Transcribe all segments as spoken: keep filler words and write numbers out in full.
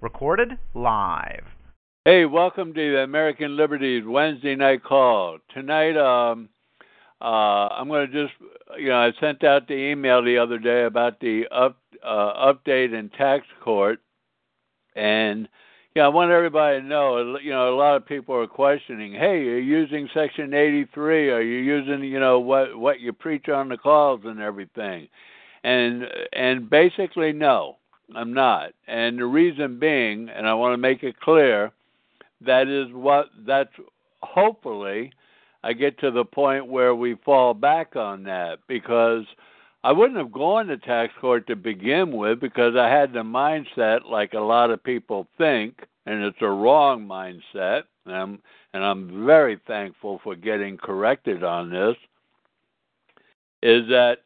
Recorded live. Hey, welcome to the American Liberty Wednesday night call. Tonight, um, uh, I'm going to just, you know, I sent out the email the other day about the up, uh, update in tax court. And, yeah, you know, I want everybody to know, you know, a lot of people are questioning, hey, you're using Section eighty-three. Are you using, you know, what, what you preach on the calls and everything? And and basically, no. I'm not. And the reason being, and I want to make it clear, that is what, that's hopefully I get to the point where we fall back on that, because I wouldn't have gone to tax court to begin with because I had the mindset like a lot of people think, and it's a wrong mindset, and I'm, and I'm very thankful for getting corrected on this, is that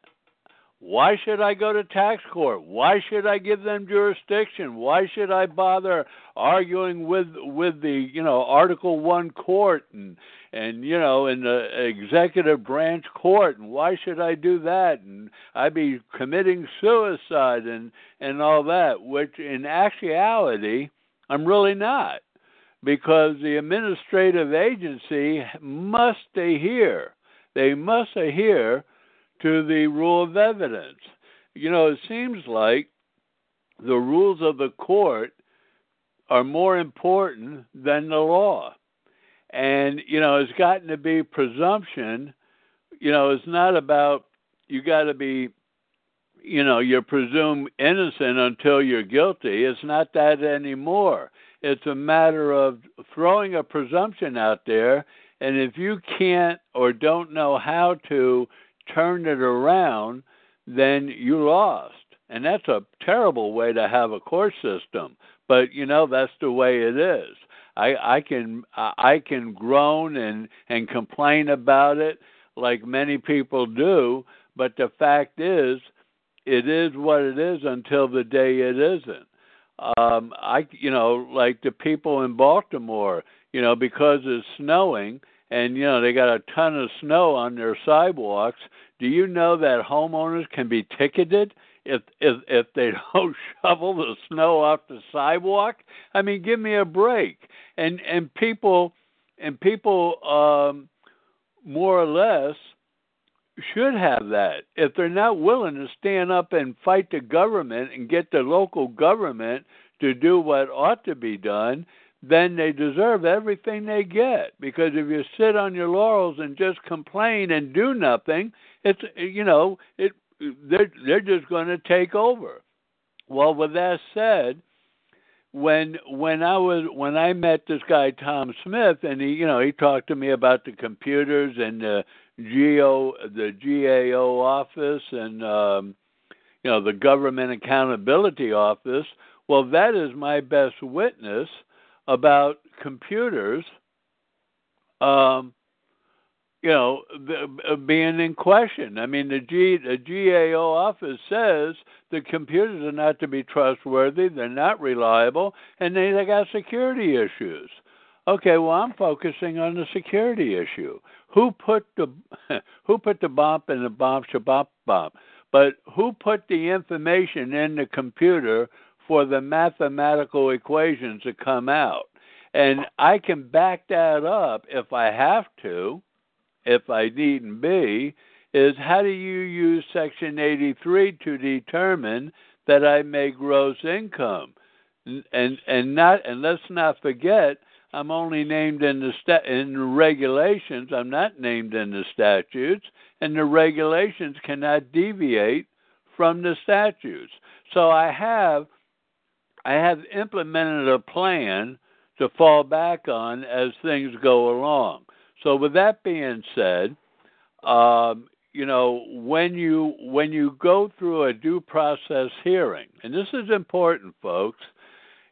why should I go to tax court? Why should I give them jurisdiction? Why should I bother arguing with with the, you know, Article One court and and you know, in the executive branch court? And why should I do that? And I'd be committing suicide and and all that, which in actuality I'm really not, because the administrative agency must adhere. They must adhere to the rule of evidence. You know, it seems like the rules of the court are more important than the law. And, you know, it's gotten to be presumption. You know, it's not about, you got to be, you know, you're presumed innocent until you're guilty. It's not that anymore. It's a matter of throwing a presumption out there, and if you can't or don't know how to turned it around, then you lost. And that's a terrible way to have a court system. But, you know, that's the way it is. I, I can I can groan and, and complain about it like many people do, but the fact is, it is what it is until the day it isn't. Um, I, you know, like the people in Baltimore, you know, because it's snowing, and, you know, they got a ton of snow on their sidewalks. Do you know that homeowners can be ticketed if if, if they don't shovel the snow off the sidewalk? I mean, give me a break. And and people and people um, more or less should have that. If they're not willing to stand up and fight the government and get the local government to do what ought to be done, then they deserve everything they get. Because if you sit on your laurels and just complain and do nothing, it's, you know, it they're, they're just going to take over. Well, with that said, when when I was when I met this guy Tom Smith, and he, you know, he talked to me about the computers and the G O the G A O office and um, you know, the Government Accountability Office. Well, that is my best witness about computers, um, you know, th- being in question. I mean, the, G- the G A O office says the computers are not to be trustworthy, they're not reliable, and they, they got security issues. Okay, well, I'm focusing on the security issue. Who put the who put the bomb in the bomb shabop bomb? But who put the information in the computer for the mathematical equations to come out? And I can back that up if I have to, if I needn't be, is how do you use Section eighty-three to determine that I make gross income? And and, and not and let's not forget, I'm only named in the sta- in the regulations, I'm not named in the statutes, and the regulations cannot deviate from the statutes. So I have I have implemented a plan to fall back on as things go along. So with that being said, um, you know, when you when you go through a due process hearing, and this is important, folks.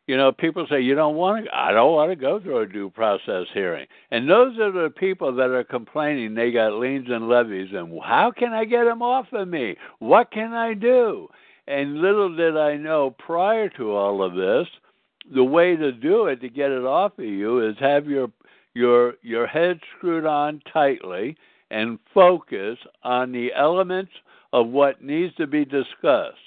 You know, people say, you don't want to, I don't want to go through a due process hearing. And those are the people that are complaining they got liens and levies, and how can I get them off of me? What can I do? And little did I know prior to all of this, the way to do it, to get it off of you, is have your your your head screwed on tightly and focus on the elements of what needs to be discussed.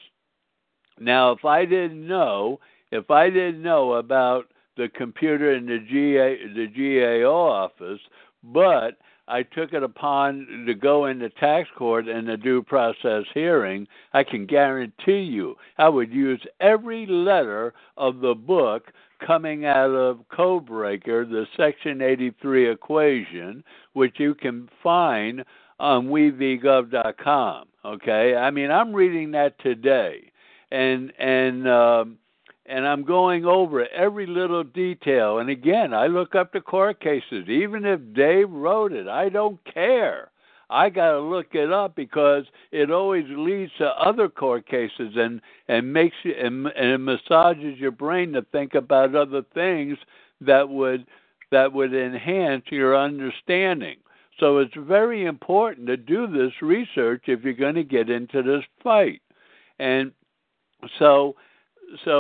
Now, if I didn't know... If I didn't know about the computer in the G A, the G A O office, but I took it upon to go into tax court and the due process hearing, I can guarantee you I would use every letter of the book coming out of Codebreaker, the Section eighty-three equation, which you can find on w e v gov dot com, okay? I mean, I'm reading that today, and... and um, And I'm going over every little detail. And again, I look up the court cases. Even if Dave wrote it, I don't care. I got to look it up because it always leads to other court cases and, and makes you and, and it massages your brain to think about other things that would that would enhance your understanding. So it's very important to do this research if you're going to get into this fight. And so so.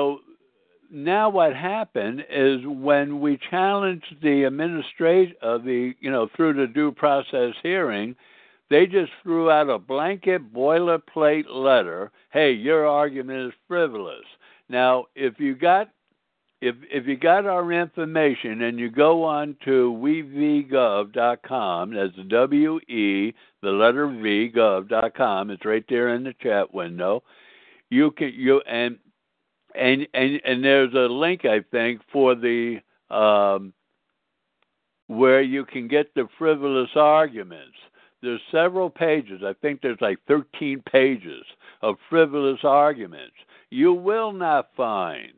Now what happened is when we challenged the administration of the, you know, through the due process hearing, they just threw out a blanket boilerplate letter. Hey, your argument is frivolous. Now, if you got if if you got our information and you go on to w e v gov dot com, that's W E the letter V gov dot com. It's right there in the chat window. You can you and. And, and and there's a link, I think, for the um, where you can get the frivolous arguments. There's several pages. I think there's like thirteen pages of frivolous arguments. You will not find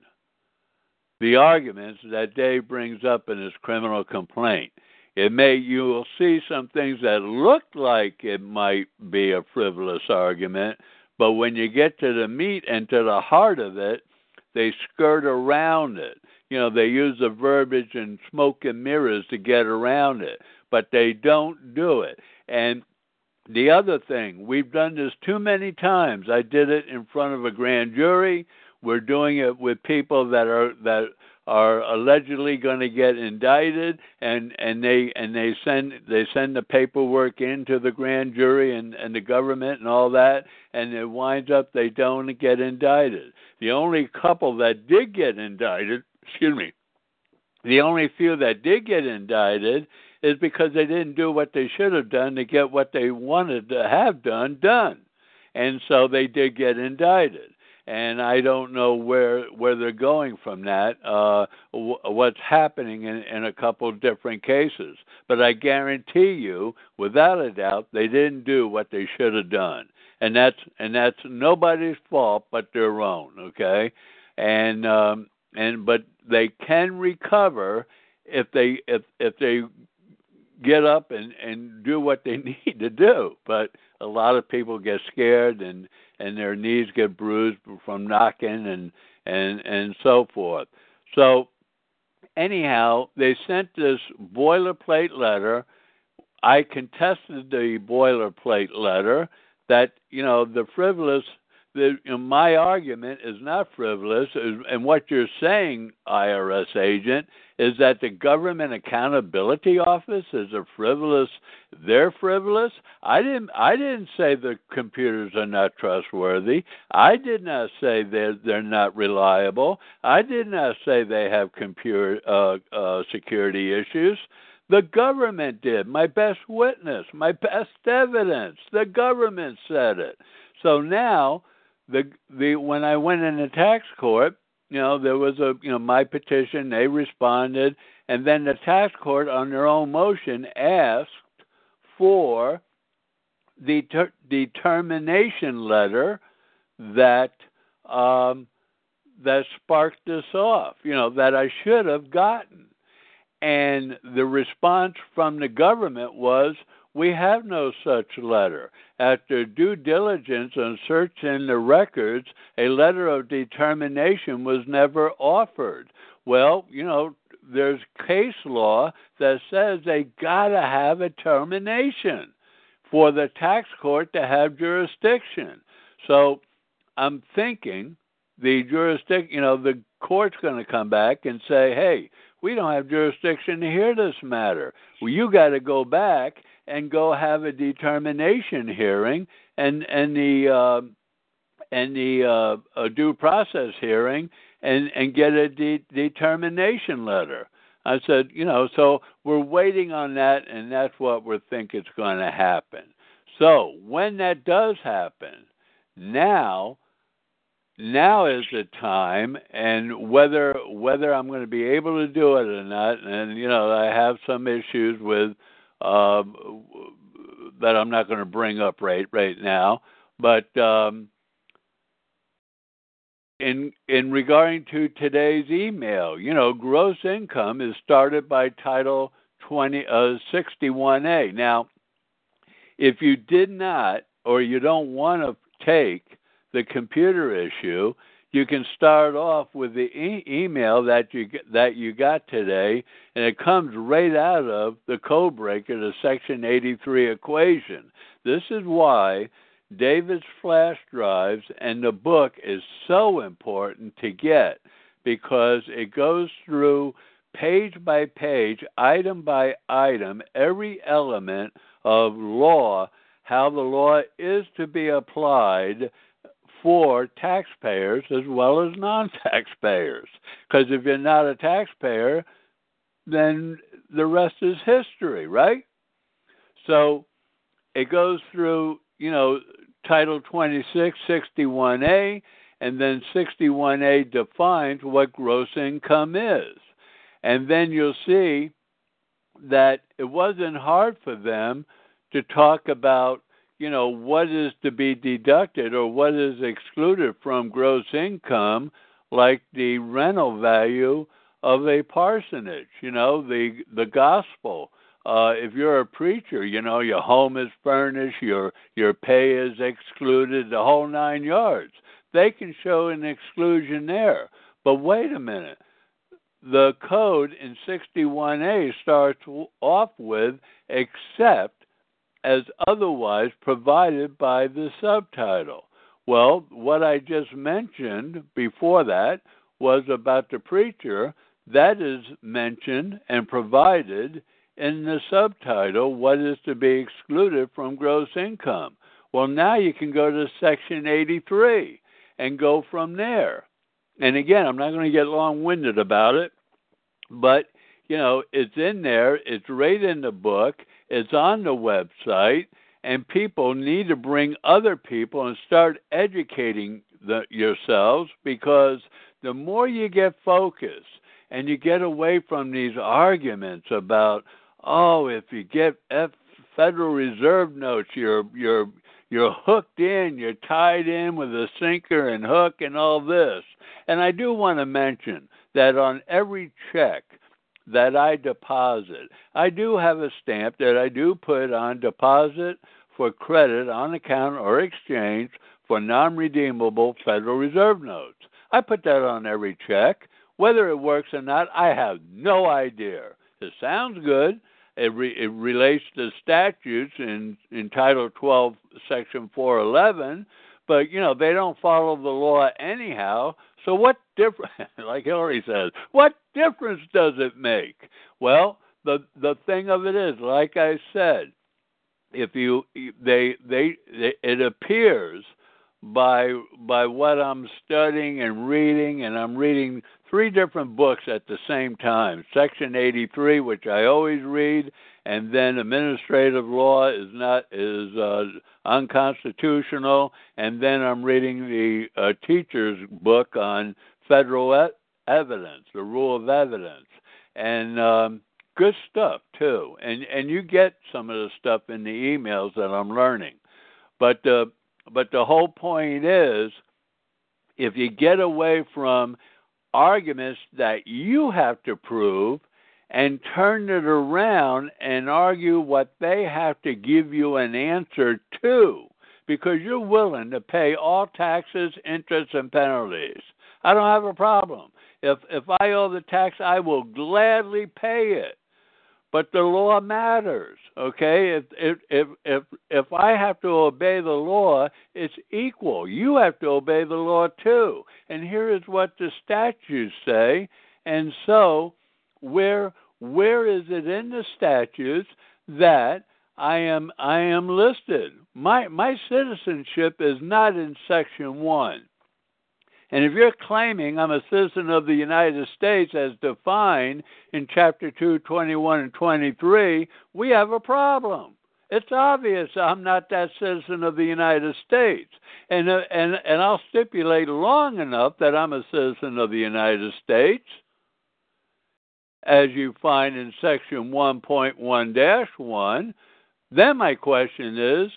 the arguments that Dave brings up in his criminal complaint. It may you will see some things that look like it might be a frivolous argument, but when you get to the meat and to the heart of it, they skirt around it. You know, they use the verbiage and smoke and mirrors to get around it, but they don't do it. And the other thing, we've done this too many times. I did it in front of a grand jury. We're doing it with people that are that are allegedly going to get indicted, and, and they and they send they send the paperwork into the grand jury and, and the government and all that, and it winds up they don't get indicted. The only couple that did get indicted, excuse me, the only few that did get indicted is because they didn't do what they should have done to get what they wanted to have done done. And so they did get indicted. And I don't know where where they're going from that, uh, w- what's happening in, in a couple different cases. But I guarantee you, without a doubt, they didn't do what they should have done. And that's and that's nobody's fault but their own, okay? And um, and but they can recover if they if if they get up and, and do what they need to do. But a lot of people get scared and and their knees get bruised from knocking and and and so forth. So anyhow, they sent this boilerplate letter. I contested the boilerplate letter that, you know, the frivolous, the, you know, my argument is not frivolous. And what you're saying, I R S agent, is that the Government Accountability Office is a frivolous, they're frivolous? I didn't I didn't say the computers are not trustworthy. I did not say they're, they're not reliable. I did not say they have computer uh, uh, security issues. The government did. My best witness, my best evidence, the government said it. So now, the the when I went into tax court, you know, there was a, you know, my petition, they responded, and then the tax court on their own motion asked for the ter- determination letter that um, that sparked this off, you know, that I should have gotten. And the response from the government was, We have no such letter. After due diligence and search in the records, a letter of determination was never offered. Well, you know, there's case law that says they got to have a termination for the tax court to have jurisdiction. So I'm thinking the jurisdiction, you know, the court's going to come back and say, hey, we don't have jurisdiction to hear this matter. Well, you got to go back and go have a determination hearing and and the uh, and the uh, a due process hearing and and get a de- determination letter. I said, you know, so we're waiting on that, and that's what we think is going to happen. So when that does happen, now. Now is the time, and whether whether I'm going to be able to do it or not, and, you know, I have some issues with uh, that I'm not going to bring up right right now, but um, in in regarding to today's email, you know, gross income is started by Title twenty uh, sixty-one A. Now, if you did not or you don't want to take the computer issue, you can start off with the e- email that you that you got today, and it comes right out of the Codebreaker, the Section eighty-three equation. This is why David's flash drives and the book is so important to get, because it goes through page by page, item by item, every element of law, how the law is to be applied for taxpayers as well as non-taxpayers. Because if you're not a taxpayer, then the rest is history, right? So it goes through, you know, Title twenty-six, sixty-one A, and then sixty-one A defines what gross income is. And then you'll see that it wasn't hard for them to talk about, you know, what is to be deducted or what is excluded from gross income, like the rental value of a parsonage, you know, the the gospel. Uh, if you're a preacher, you know, your home is furnished, your your pay is excluded, the whole nine yards. They can show an exclusion there. But wait a minute. The code in sixty-one A starts off with except as otherwise provided by the subtitle. Well, what I just mentioned before that was about the preacher. That is mentioned and provided in the subtitle, what is to be excluded from gross income. Well, now you can go to Section eighty-three and go from there. And again, I'm not going to get long-winded about it, but, you know, it's in there. It's right in the book. It's on the website, and people need to bring other people and start educating the, yourselves, because the more you get focused and you get away from these arguments about, oh, if you get F- Federal Reserve notes, you're you're you're hooked in, you're tied in with a sinker and hook and all this. And I do want to mention that on every check that I deposit, I do have a stamp that I do put on deposit for credit on account or exchange for non-redeemable Federal Reserve notes. I put that on every check. Whether it works or not, I have no idea. It sounds good. It, re- it relates to statutes in, in Title twelve, Section four eleven, but, you know, they don't follow the law anyhow. So what difference, like Hillary says, what difference does it make? Well, the the thing of it is, like I said, if you they they it appears by by what I'm studying and reading, and I'm reading three different books at the same time. Section eighty-three, which I always read, and then administrative law is not is uh, unconstitutional, and then I'm reading the uh, teacher's book on federal e- evidence, the rule of evidence, and um, good stuff too. And and you get some of the stuff in the emails that I'm learning, but uh, but the whole point is, if you get away from arguments that you have to prove and turn it around and argue what they have to give you an answer to, because you're willing to pay all taxes, interest, and penalties. I don't have a problem. If if I owe the tax, I will gladly pay it. But the law matters, okay? If if if if, if I have to obey the law, it's equal. You have to obey the law too. And here is what the statutes say. And so where where is it in the statutes that I am I am listed? My my citizenship is not in Section one. And if you're claiming I'm a citizen of the United States as defined in Chapter two, twenty-one, and twenty-three, we have a problem. It's obvious I'm not that citizen of the United States. And, and, and I'll stipulate long enough that I'm a citizen of the United States, as you find in Section one point one dash one. Then my question is,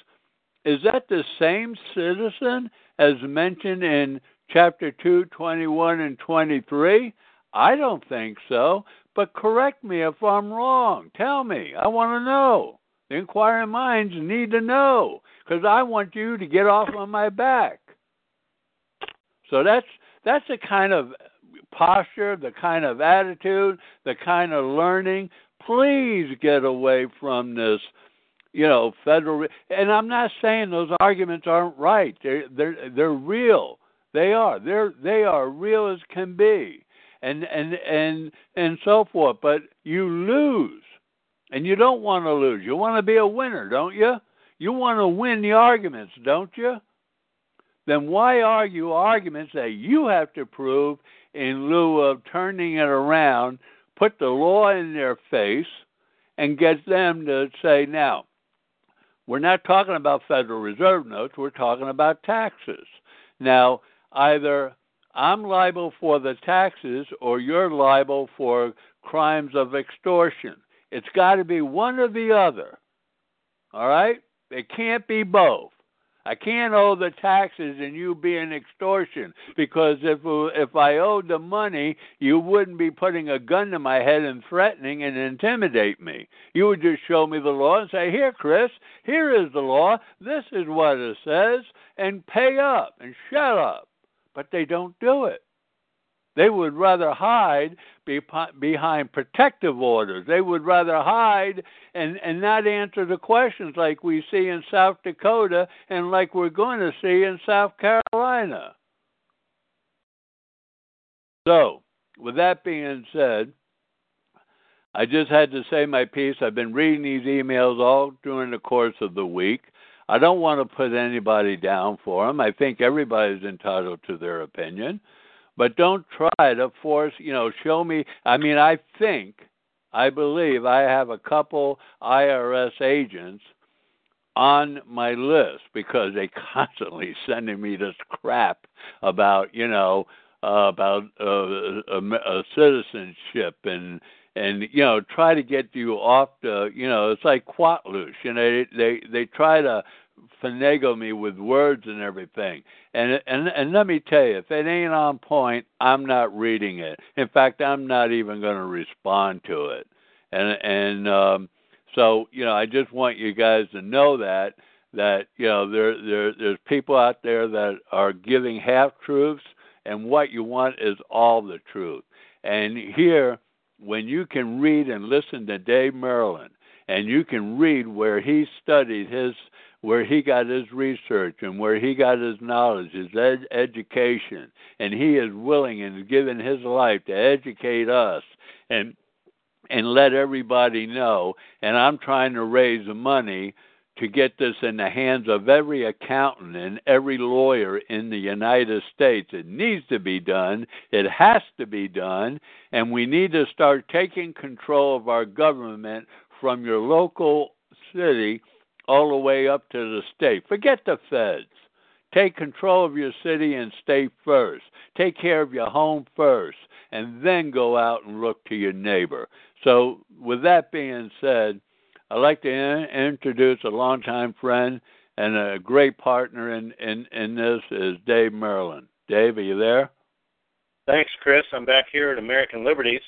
is that the same citizen as mentioned in Chapter two, twenty-one, and twenty-three? I don't think so, but correct me if I'm wrong. Tell me. I want to know. The inquiring minds need to know, because I want you to get off on my back. So that's that's the kind of posture, the kind of attitude, the kind of learning. Please get away from this. You know, federal. And I'm not saying those arguments aren't right. They're they're they're real. They are. They're they are real as can be, and and and and so forth. But you lose, and you don't want to lose. You want to be a winner, don't you? You want to win the arguments, don't you? Then why argue arguments that you have to prove in lieu of turning it around, put the law in their face, and get them to say, now, we're not talking about Federal Reserve notes. We're talking about taxes. Now, either I'm liable for the taxes or you're liable for crimes of extortion. It's got to be one or the other, all right? It can't be both. I can't owe the taxes and you be in extortion, because if if I owed the money, you wouldn't be putting a gun to my head and threatening and intimidate me. You would just show me the law and say, here, Chris, here is the law. This is what it says, and pay up and shut up. But they don't do it. They would rather hide behind protective orders. They would rather hide and, and not answer the questions like we see in South Dakota and like we're going to see in South Carolina. So, with that being said, I just had to say my piece. I've been reading these emails all during the course of the week. I don't want to put anybody down for them. I think everybody's entitled to their opinion. But don't try to force, you know, show me. I mean, I think, I believe I have a couple I R S agents on my list because they constantly sending me this crap about, you know, uh, about uh, uh, uh, citizenship and, and, you know, try to get you off the, you know, it's like Quatloos. You know, they, they, they try to finagle me with words and everything. And, and and let me tell you, if it ain't on point, I'm not reading it. In fact, I'm not even going to respond to it. And and um, so, you know, I just want you guys to know that, that you know, there, there there's people out there that are giving half-truths, and what you want is all the truth. And here, when you can read and listen to Dave Merlin, and you can read where he studied his where he got his research and where he got his knowledge, his ed- education, and he is willing and giving his life to educate us and and let everybody know. And I'm trying to raise money to get this in the hands of every accountant and every lawyer in the United States. It needs to be done. It has to be done. And we need to start taking control of our government from your local city all the way up to the state. Forget the feds. Take control of your city and state first. Take care of your home first, and then go out and look to your neighbor. So with that being said, I'd like to in- introduce a longtime friend and a great partner in, in, in this is Dave Merlin. Dave, are you there? Thanks, Chris. I'm back here at American Liberties.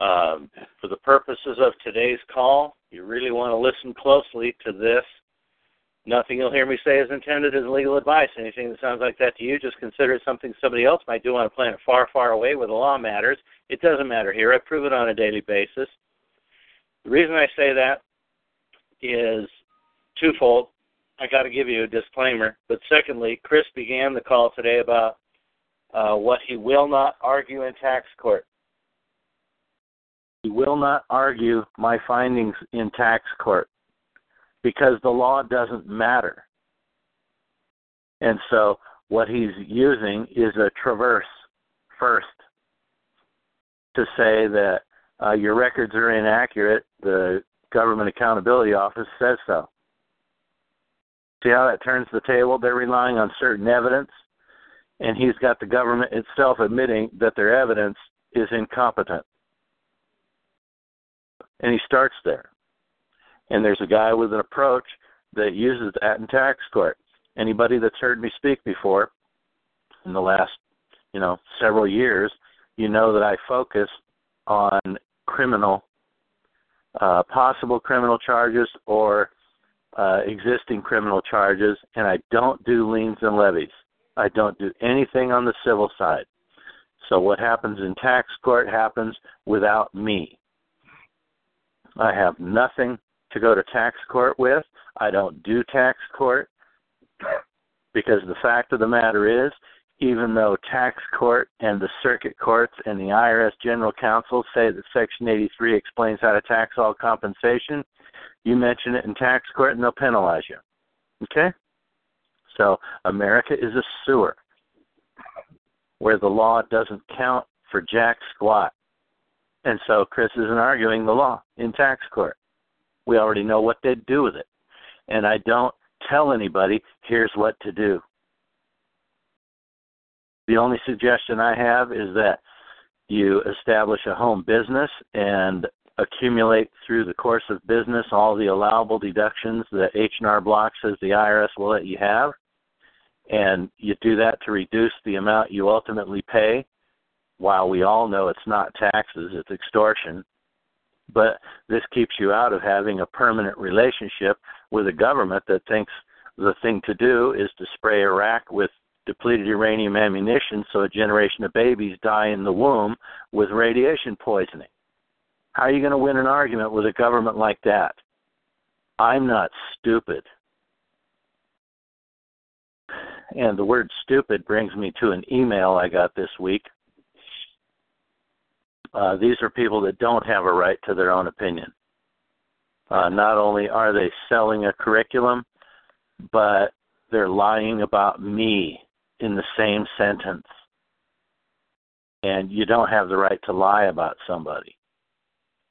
Um, for the purposes of today's call, you really want to listen closely to this. Nothing you'll hear me say is intended as legal advice. Anything that sounds like that to you, just consider it something somebody else might do on a planet far, far away where the law matters. It doesn't matter here. I prove it on a daily basis. The reason I say that is twofold. I got to give you a disclaimer. But secondly, Chris began the call today about uh, what he will not argue in tax court. He will not argue my findings in tax court, because the law doesn't matter. And so what he's using is a traverse first to say that uh, your records are inaccurate. The Government Accountability Office says so. See how that turns the table? They're relying on certain evidence, and he's got the government itself admitting that their evidence is incompetent. And he starts there. And there's a guy with an approach that uses that in tax court. Anybody that's heard me speak before in the last, you know, several years, you know that I focus on criminal, uh, possible criminal charges or uh, existing criminal charges, and I don't do liens and levies. I don't do anything on the civil side. So what happens in tax court happens without me. I have nothing to go to tax court with. I don't do tax court because the fact of the matter is, even though tax court and the circuit courts and the I R S general counsel say that Section eighty-three explains how to tax all compensation, you mention it in tax court and they'll penalize you. Okay? So America is a sewer where the law doesn't count for jack squat. And so Chris isn't arguing the law in tax court. We already know what they do with it. And I don't tell anybody, here's what to do. The only suggestion I have is that you establish a home business and accumulate through the course of business all the allowable deductions that H and R Block says the I R S will let you have. And you do that to reduce the amount you ultimately pay. While we all know it's not taxes, it's extortion. But this keeps you out of having a permanent relationship with a government that thinks the thing to do is to spray Iraq with depleted uranium ammunition so a generation of babies die in the womb with radiation poisoning. How are you going to win an argument with a government like that? I'm not stupid. And the word stupid brings me to an email I got this week. Uh, these are people that don't have a right to their own opinion. Uh, not only are they selling a curriculum, but they're lying about me in the same sentence. And you don't have the right to lie about somebody.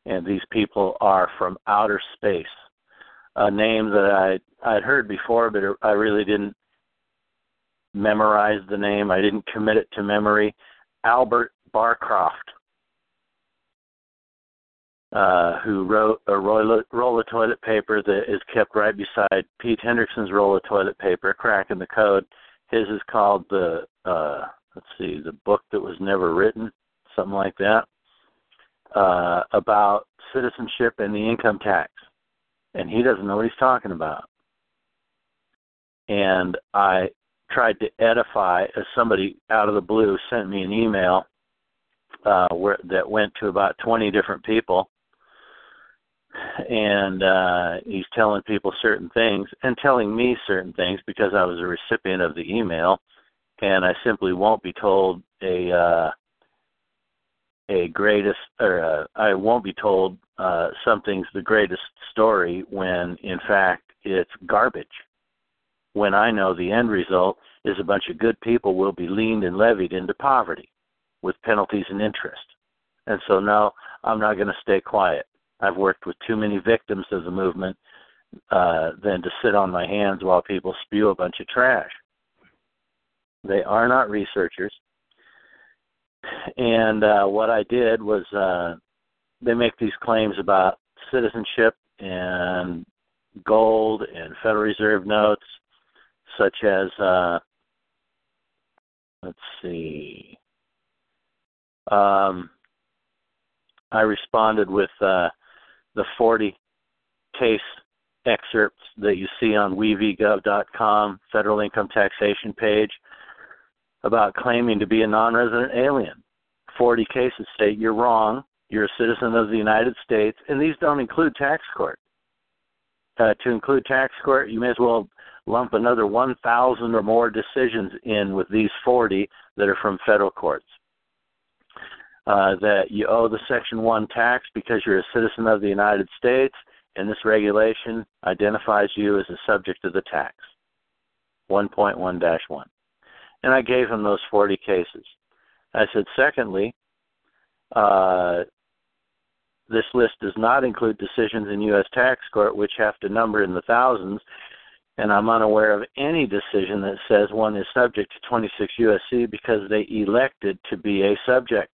And these people are from outer space. A name that I, I'd heard before, but I really didn't memorize the name. I didn't commit it to memory. Albert Barcroft. Uh, who wrote a roll of, roll of toilet paper that is kept right beside Pete Hendrickson's roll of toilet paper, Cracking the Code. His is called the, uh, let's see, the book that was never written, something like that, uh, about citizenship and the income tax. And he doesn't know what he's talking about. And I tried to edify, as somebody out of the blue sent me an email uh, where, that went to about twenty different people. And uh, he's telling people certain things and telling me certain things because I was a recipient of the email, and I simply won't be told a uh, a greatest or uh, I won't be told uh, something's the greatest story when in fact it's garbage. When I know the end result is a bunch of good people will be leaned and levied into poverty with penalties and interest, and so no, I'm not going to stay quiet. I've worked with too many victims of the movement uh, than to sit on my hands while people spew a bunch of trash. They are not researchers. And uh, what I did was uh, they make these claims about citizenship and gold and Federal Reserve notes, such as, uh, let's see, um, I responded with uh, the forty case excerpts that you see on w e v gov dot com federal income taxation page about claiming to be a non-resident alien. forty cases state you're wrong, you're a citizen of the United States, and these don't include tax court. Uh, to include tax court, you may as well lump another one thousand or more decisions in with these forty that are from federal courts. Uh, that you owe the Section one tax because you're a citizen of the United States, and this regulation identifies you as a subject of the tax, one point one dash one. And I gave him those forty cases. I said, secondly, uh, this list does not include decisions in U S tax court, which have to number in the thousands, and I'm unaware of any decision that says one is subject to twenty-six U S C because they elected to be a subject.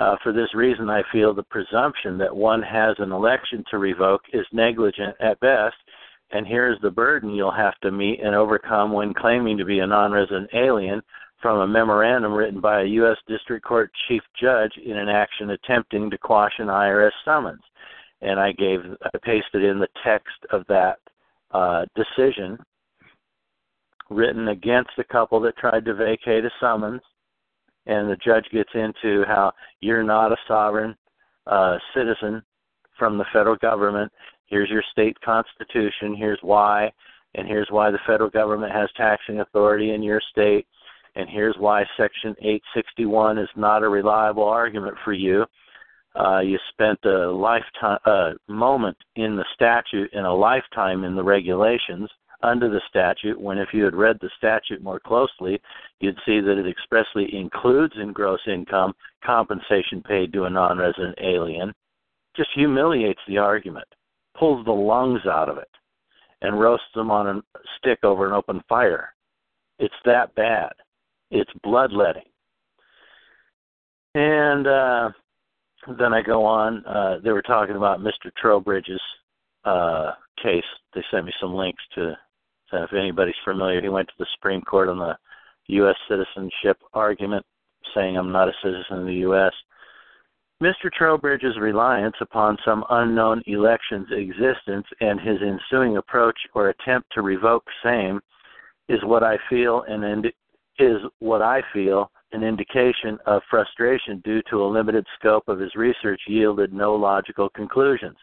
Uh, for this reason, I feel the presumption that one has an election to revoke is negligent at best, and here is the burden you'll have to meet and overcome when claiming to be a non-resident alien from a memorandum written by a U S District Court Chief Judge in an action attempting to quash an I R S summons. And I gave, I pasted in the text of that uh, decision written against the couple that tried to vacate a summons, and the judge gets into how you're not a sovereign uh, citizen from the federal government. Here's your state constitution, here's why, and here's why the federal government has taxing authority in your state. And here's why Section eight sixty-one is not a reliable argument for you. Uh, you spent a lifetime, a moment in the statute and a lifetime in the regulations under the statute, when if you had read the statute more closely, you'd see that it expressly includes in gross income compensation paid to a non-resident alien. Just humiliates the argument, pulls the lungs out of it, and roasts them on a stick over an open fire. It's that bad. It's bloodletting. And uh, then I go on. Uh, they were talking about Mister Trowbridge's uh, case. They sent me some links to, so if anybody's familiar, he went to the Supreme Court on the U S citizenship argument, saying I'm not a citizen of the U S Mister Trowbridge's reliance upon some unknown election's existence and his ensuing approach or attempt to revoke same is what I feel and end. is what I feel an indication of frustration due to a limited scope of his research yielded no logical conclusions.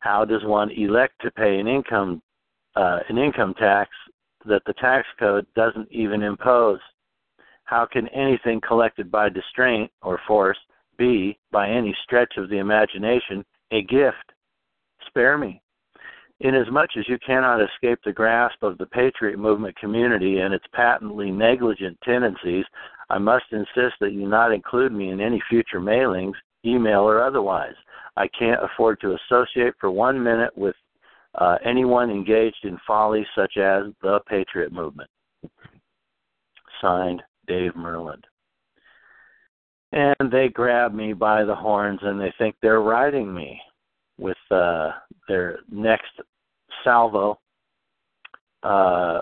How does one elect to pay an income uh, an income tax that the tax code doesn't even impose? How can anything collected by distraint or force be, by any stretch of the imagination, a gift? Spare me. Inasmuch as you cannot escape the grasp of the Patriot Movement community and its patently negligent tendencies, I must insist that you not include me in any future mailings, email or otherwise. I can't afford to associate for one minute with uh, anyone engaged in folly such as the Patriot Movement. Signed, Dave Merlin. And they grab me by the horns and they think they're riding me with uh, their next salvo, uh,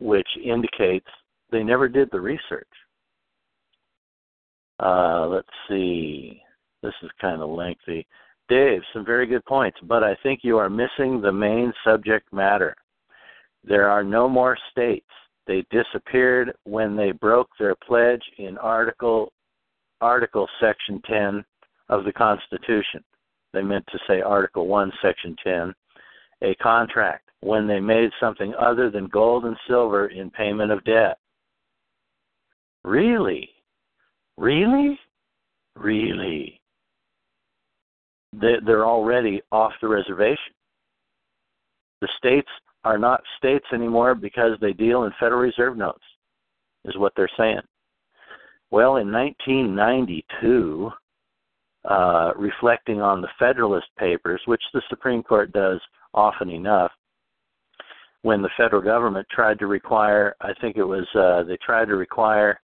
which indicates they never did the research. Uh, let's see. This is kind of lengthy. Dave, some very good points, but I think you are missing the main subject matter. There are no more states. They disappeared when they broke their pledge in Article, Article Section ten of the Constitution. They meant to say Article one, Section ten, a contract, when they made something other than gold and silver in payment of debt. Really? Really? Really? They're already off the reservation. The states are not states anymore because they deal in Federal Reserve notes, is what they're saying. Well, in nineteen ninety-two... Uh, reflecting on the Federalist Papers, which the Supreme Court does often enough, when the federal government tried to require, I think it was, uh, they tried to require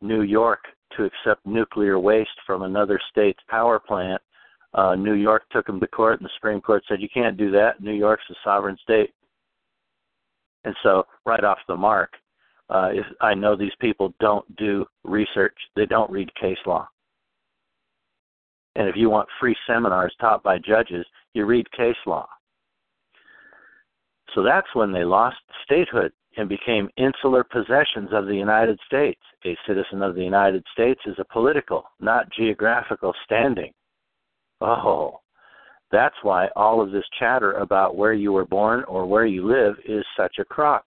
New York to accept nuclear waste from another state's power plant. Uh, New York took them to court, and the Supreme Court said, you can't do that. New York's a sovereign state. And so, right off the mark, uh, if, I know these people don't do research. They don't read case law. And if you want free seminars taught by judges, you read case law. So that's when they lost statehood and became insular possessions of the United States. A citizen of the United States is a political, not geographical standing. Oh, that's why all of this chatter about where you were born or where you live is such a crock.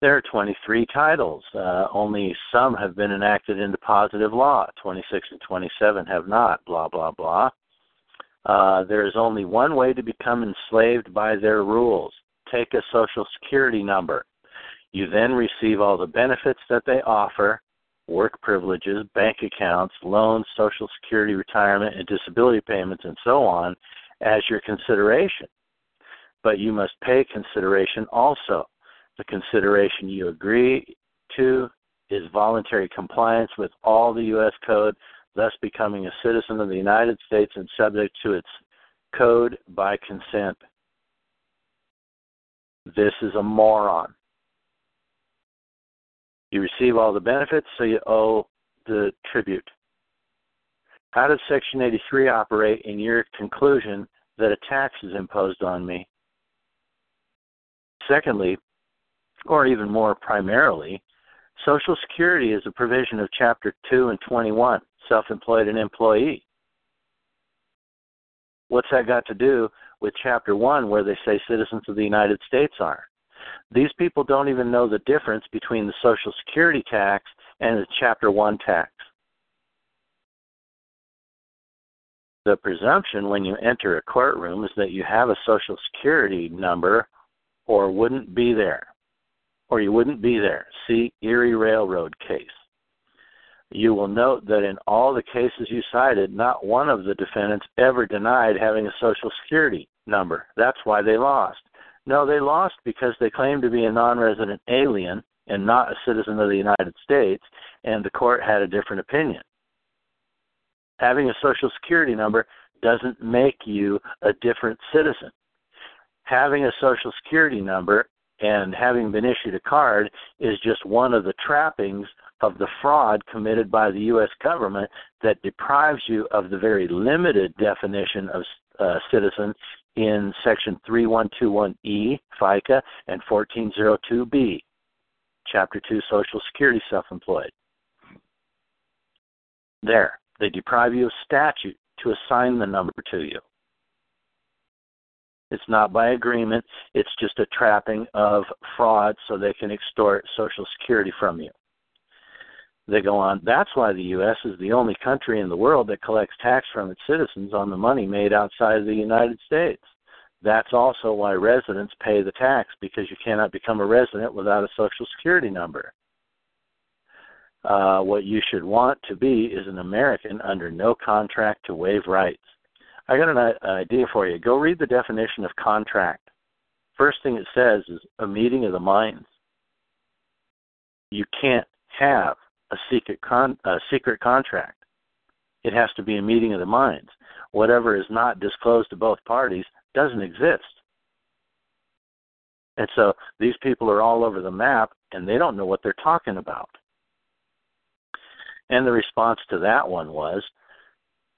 There are twenty-three titles. Uh, only some have been enacted into positive law. twenty-six and twenty-seven have not, blah, blah, blah. Uh, there is only one way to become enslaved by their rules. Take a Social Security number. You then receive all the benefits that they offer, work privileges, bank accounts, loans, Social Security, retirement, and disability payments, and so on, as your consideration. But you must pay consideration also. The consideration you agree to is voluntary compliance with all the U S Code, thus becoming a citizen of the United States and subject to its code by consent. This is a moron. You receive all the benefits, so you owe the tribute. How does Section eighty-three operate in your conclusion that a tax is imposed on me? Secondly, or even more primarily, Social Security is a provision of Chapter two and twenty-one, self-employed and employee. What's that got to do with Chapter one, where they say citizens of the United States are? These people don't even know the difference between the Social Security tax and the Chapter one tax. The presumption when you enter a courtroom is that you have a Social Security number or wouldn't be there. or you wouldn't be there. See Erie Railroad case. You will note that in all the cases you cited, not one of the defendants ever denied having a Social Security number. That's why they lost. No, they lost because they claimed to be a non-resident alien and not a citizen of the United States, and the court had a different opinion. Having a Social Security number doesn't make you a different citizen. Having a Social Security number and having been issued a card is just one of the trappings of the fraud committed by the U S government that deprives you of the very limited definition of uh, citizen in Section thirty-one twenty-one E, FICA, and fourteen oh two B, Chapter two, Social Security Self-Employed. There, they deprive you of statute to assign the number to you. It's not by agreement. It's just a trapping of fraud so they can extort Social Security from you. They go on. That's why the U S is the only country in the world that collects tax from its citizens on the money made outside of the United States. That's also why residents pay the tax, because you cannot become a resident without a Social Security number. Uh, what you should want to be is an American under no contract to waive rights. I got an idea for you. Go read the definition of contract. First thing it says is a meeting of the minds. You can't have a secret con- a secret contract. It has to be a meeting of the minds. Whatever is not disclosed to both parties doesn't exist. And so these people are all over the map, and they don't know what they're talking about. And the response to that one was,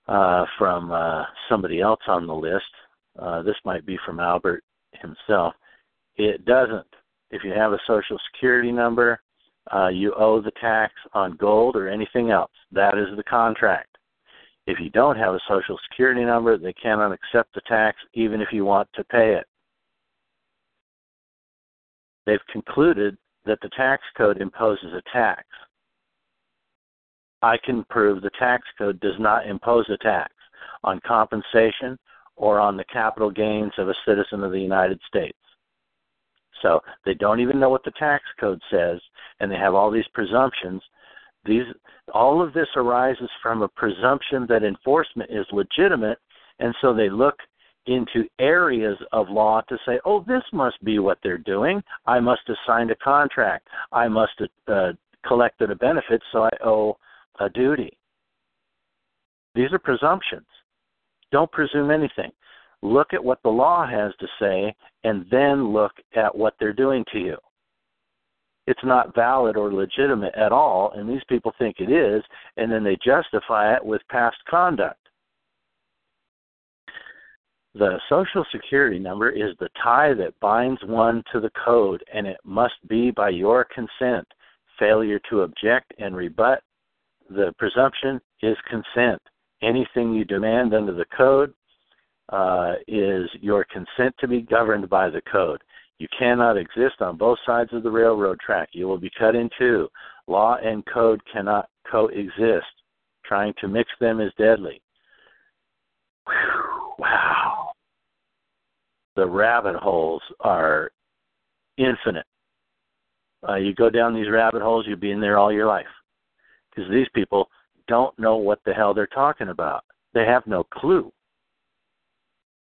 Uh, from uh, somebody else on the list. Uh, this might be from Albert himself. It doesn't. If you have a Social Security number, uh, you owe the tax on gold or anything else. That is the contract. If you don't have a Social Security number, they cannot accept the tax even if you want to pay it. They've concluded that the tax code imposes a tax. I can prove the tax code does not impose a tax on compensation or on the capital gains of a citizen of the United States. So they don't even know what the tax code says, and they have all these presumptions. These, all of this arises from a presumption that enforcement is legitimate, and so they look into areas of law to say, oh, this must be what they're doing. I must have signed a contract. I must have uh, collected a benefit, so I owe a duty. These are presumptions. Don't presume anything. Look at what the law has to say and then look at what they're doing to you. it's not valid or legitimate at all, and these people think it is, and then they justify it with past conduct. The Social Security number is the tie that binds one to the code, and it must be by your consent. Failure to object and rebut the presumption is consent. Anything you demand under the code uh, is your consent to be governed by the code. You cannot exist on both sides of the railroad track. You will be cut in two. Law and code cannot coexist. Trying to mix them is deadly. Whew, wow. The rabbit holes are infinite. Uh, you go down these rabbit holes, you'll be in there all your life. Because these people don't know what the hell they're talking about. They have no clue.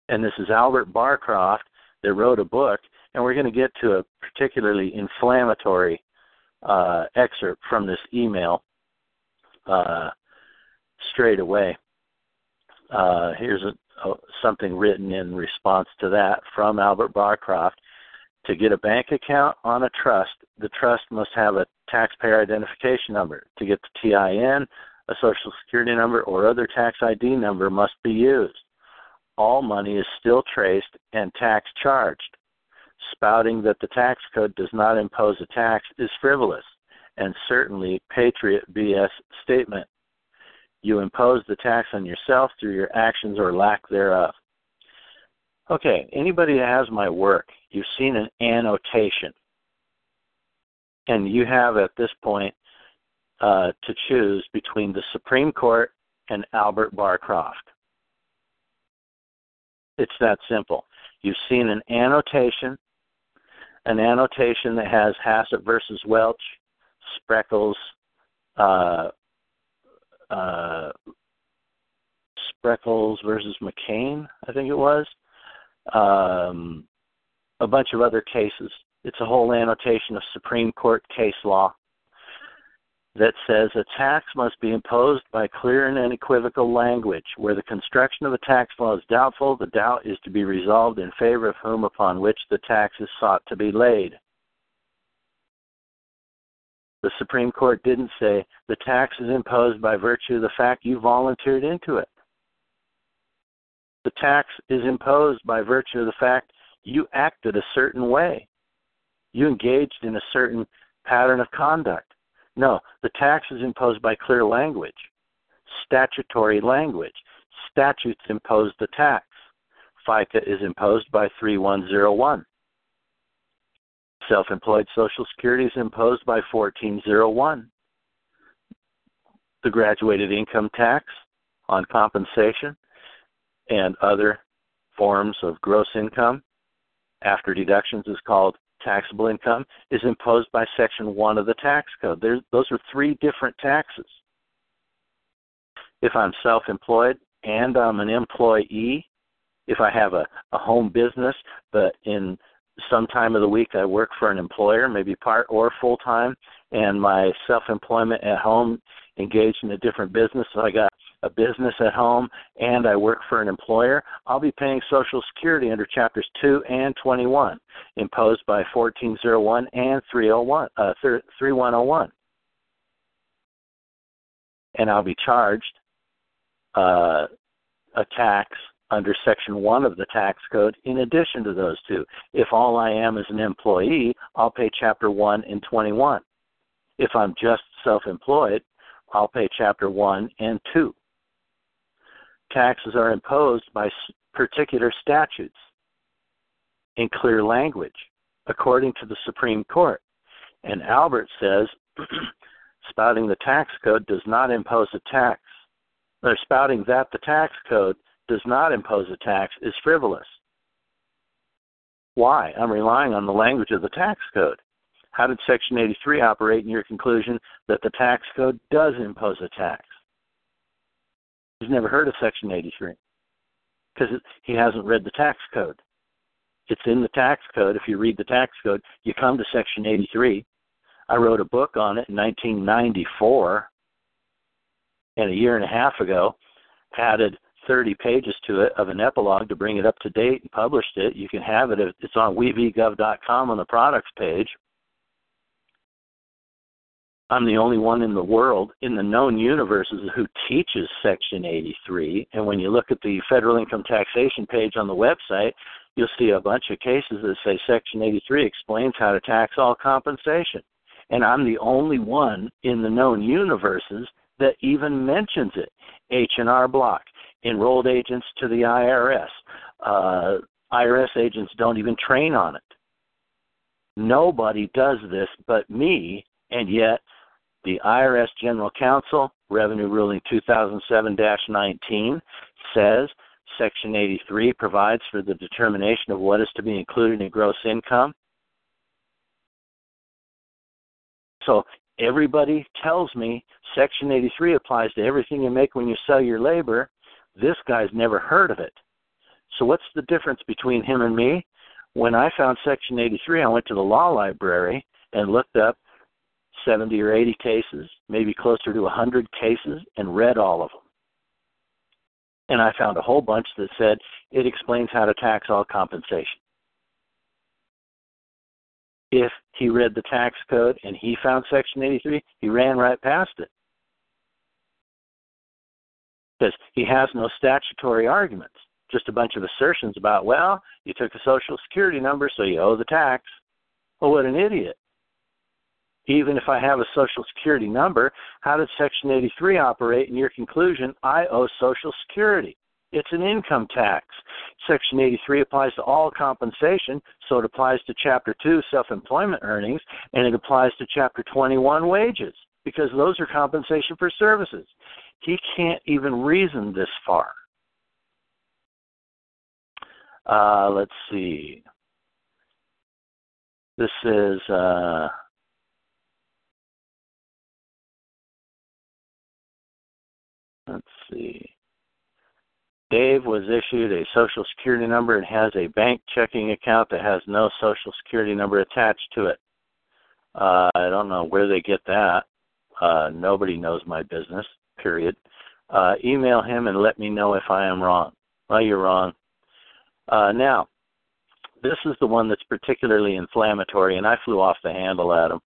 And this is Albert Barcroft that wrote a book, and we're going to get to a particularly inflammatory uh, excerpt from this email uh, straight away. Uh, here's a, a, something written in response to that from Albert Barcroft. To get a bank account on a trust, the trust must have a taxpayer identification number. To get the T I N, a Social Security number or other tax I D number must be used. All money is still traced and tax charged. Spouting that the tax code does not impose a tax is frivolous and certainly patriot B S statement. You impose the tax on yourself through your actions or lack thereof. Okay, anybody that has my work, you've seen an annotation. And you have at this point uh, to choose between the Supreme Court and Albert Barcroft. It's that simple. You've seen an annotation, an annotation that has Hassett versus Welch, Spreckles, uh, uh, Spreckles versus McCain, I think it was, um, a bunch of other cases. It's a whole annotation of Supreme Court case law that says a tax must be imposed by clear and unequivocal language. Where the construction of a tax law is doubtful, the doubt is to be resolved in favor of whom upon which the tax is sought to be laid. The Supreme Court didn't say the tax is imposed by virtue of the fact you volunteered into it. The tax is imposed by virtue of the fact you acted a certain way. You engaged in a certain pattern of conduct. No, the tax is imposed by clear language, statutory language. Statutes impose the tax. FICA is imposed by thirty-one oh one. Self-employed Social Security is imposed by fourteen oh one. The graduated income tax on compensation and other forms of gross income after deductions is called taxable income is imposed by Section one of the tax code. There's, those are three different taxes. If I'm self-employed and I'm an employee, if I have a, a home business, but in some time of the week I work for an employer, maybe part or full-time, and my self-employment at home engaged in a different business, so I got a business at home and I work for an employer, I'll be paying Social Security under Chapters two and twenty-one, imposed by fourteen oh one and thirty-one oh one. And I'll be charged uh, a tax under Section one of the tax code in addition to those two. If all I am is an employee, I'll pay Chapter one and twenty-one. If I'm just self-employed, I'll pay Chapter one and two. Taxes are imposed by particular statutes in clear language, according to the Supreme Court. And Albert says, spouting the tax code does not impose a tax. Or spouting that the tax code does not impose a tax is frivolous. Why? I'm relying on the language of the tax code. How did Section eighty-three operate in your conclusion that the tax code does impose a tax? He's never heard of Section eighty-three because he hasn't read the tax code. It's in the tax code. If you read the tax code, you come to Section eighty-three. I wrote a book on it in nineteen ninety-four, and a year and a half ago added thirty pages to it of an epilogue to bring it up to date and published it. You can have it. It's on wevgov dot com on the products page. I'm the only one in the world in the known universes who teaches Section eighty-three. And when you look at the federal income taxation page on the website, you'll see a bunch of cases that say Section eighty-three explains how to tax all compensation. And I'm the only one in the known universes that even mentions it. H and R Block, enrolled agents to the I R S. Uh, I R S agents don't even train on it. Nobody does this but me, and yet the I R S General Counsel, Revenue Ruling two thousand seven dash nineteen, says Section eighty-three provides for the determination of what is to be included in gross income. So everybody tells me Section eighty-three applies to everything you make when you sell your labor. This guy's never heard of it. So what's the difference between him and me? When I found Section eighty-three, I went to the law library and looked up seventy or eighty cases, maybe closer to one hundred cases, and read all of them. And I found a whole bunch that said it explains how to tax all compensation. If he read the tax code and he found Section eighty-three, he ran right past it, because he has no statutory arguments, just a bunch of assertions about, well, you took a Social Security number, so you owe the tax. Well, what an idiot. Even if I have a Social Security number, how does Section eighty-three operate in your conclusion? I owe Social Security. It's an income tax. Section eighty-three applies to all compensation, so it applies to Chapter two, self-employment earnings, and it applies to Chapter twenty-one, wages, because those are compensation for services. He can't even reason this far. Uh, let's see. This is... Uh, let's see. Dave was issued a Social Security number and has a bank checking account that has no Social Security number attached to it. Uh, I don't know where they get that. Uh, nobody knows my business, period. Uh, email him and let me know if I am wrong. Well, you're wrong. Uh, now, this is the one that's particularly inflammatory, and I flew off the handle at him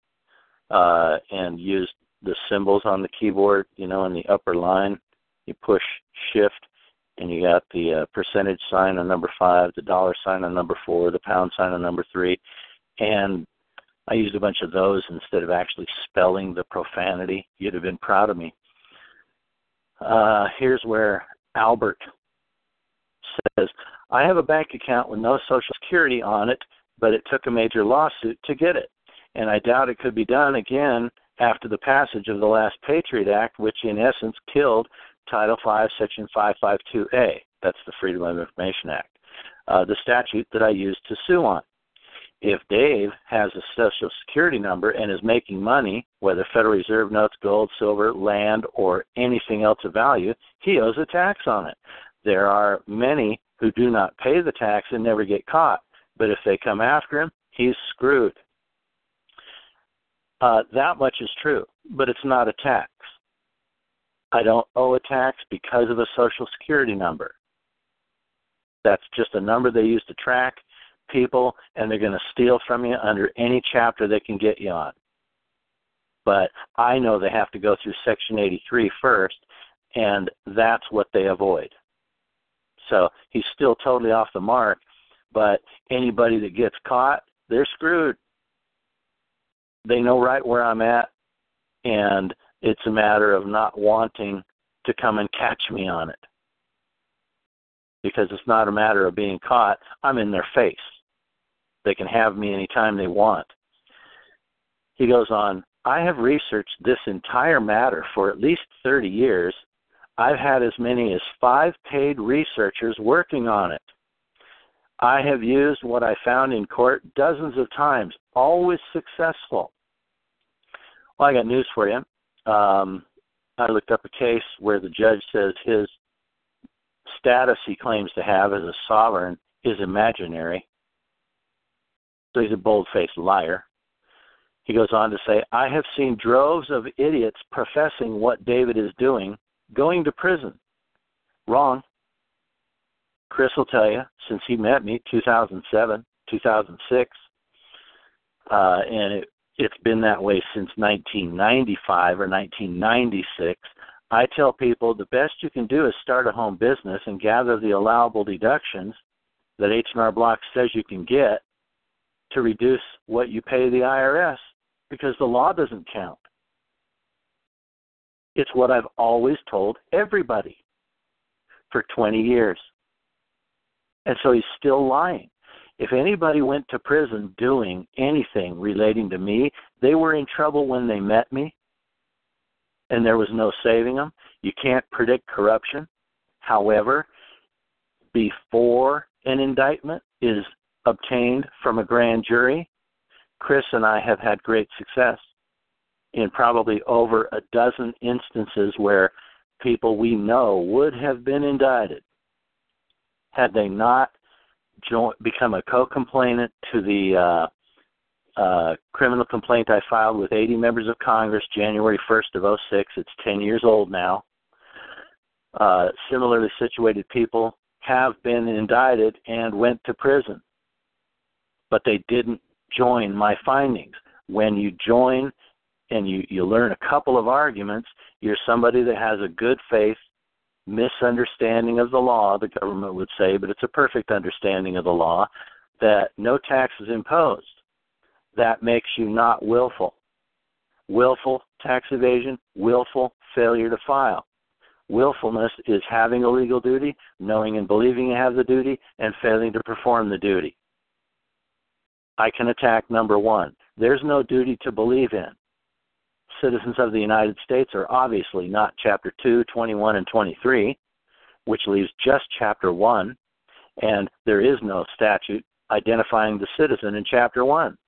uh, and used the symbols on the keyboard, you know, in the upper line. You push shift, and you got the uh, percentage sign on number five, the dollar sign on number four, the pound sign on number three. And I used a bunch of those instead of actually spelling the profanity. You'd have been proud of me. Uh, here's where Albert says, I have a bank account with no Social Security on it, but it took a major lawsuit to get it. And I doubt it could be done again after the passage of the last Patriot Act, which in essence killed Title five, Section five fifty-two A. That's the Freedom of Information Act, uh, the statute that I used to sue on. If Dave has a Social Security number and is making money, whether Federal Reserve notes, gold, silver, land, or anything else of value, he owes a tax on it. There are many who do not pay the tax and never get caught, but if they come after him, he's screwed. Uh, that much is true, but it's not a tax. I don't owe a tax because of a Social Security number. That's just a number they use to track people, and they're going to steal from you under any chapter they can get you on. But I know they have to go through Section eighty-three first, and that's what they avoid. So he's still totally off the mark, but anybody that gets caught, they're screwed. They know right where I'm at, and it's a matter of not wanting to come and catch me on it, because it's not a matter of being caught. I'm in their face. They can have me anytime they want. He goes on, I have researched this entire matter for at least thirty years. I've had as many as five paid researchers working on it. I have used what I found in court dozens of times, always successful. Well, I got news for you. Um, I looked up a case where the judge says his status he claims to have as a sovereign is imaginary. So he's a bold-faced liar. He goes on to say, I have seen droves of idiots professing what David is doing, going to prison. Wrong. Chris will tell you, since he met me, two thousand seven, two thousand six, uh, and it It's been that way since nineteen ninety-five or nineteen ninety-six. I tell people the best you can do is start a home business and gather the allowable deductions that H and R Block says you can get to reduce what you pay the I R S, because the law doesn't count. It's what I've always told everybody for twenty years. And so he's still lying. If anybody went to prison doing anything relating to me, they were in trouble when they met me, and there was no saving them. You can't predict corruption. However, before an indictment is obtained from a grand jury, Chris and I have had great success in probably over a dozen instances where people we know would have been indicted had they not joined, become a co-complainant to the uh, uh, criminal complaint I filed with eighty members of Congress January first of oh six. It's ten years old now. Uh, similarly situated people have been indicted and went to prison, but they didn't join my findings. When you join and you, you learn a couple of arguments, you're somebody that has a good faith misunderstanding of the law, the government would say, but it's a perfect understanding of the law, that no tax is imposed. That makes you not willful. Willful tax evasion, willful failure to file. Willfulness is having a legal duty, knowing and believing you have the duty, and failing to perform the duty. I can attack number one. There's no duty to believe in. Citizens of the United States are obviously not Chapter two, twenty-one, and twenty-three, which leaves just Chapter one, and there is no statute identifying the citizen in Chapter one.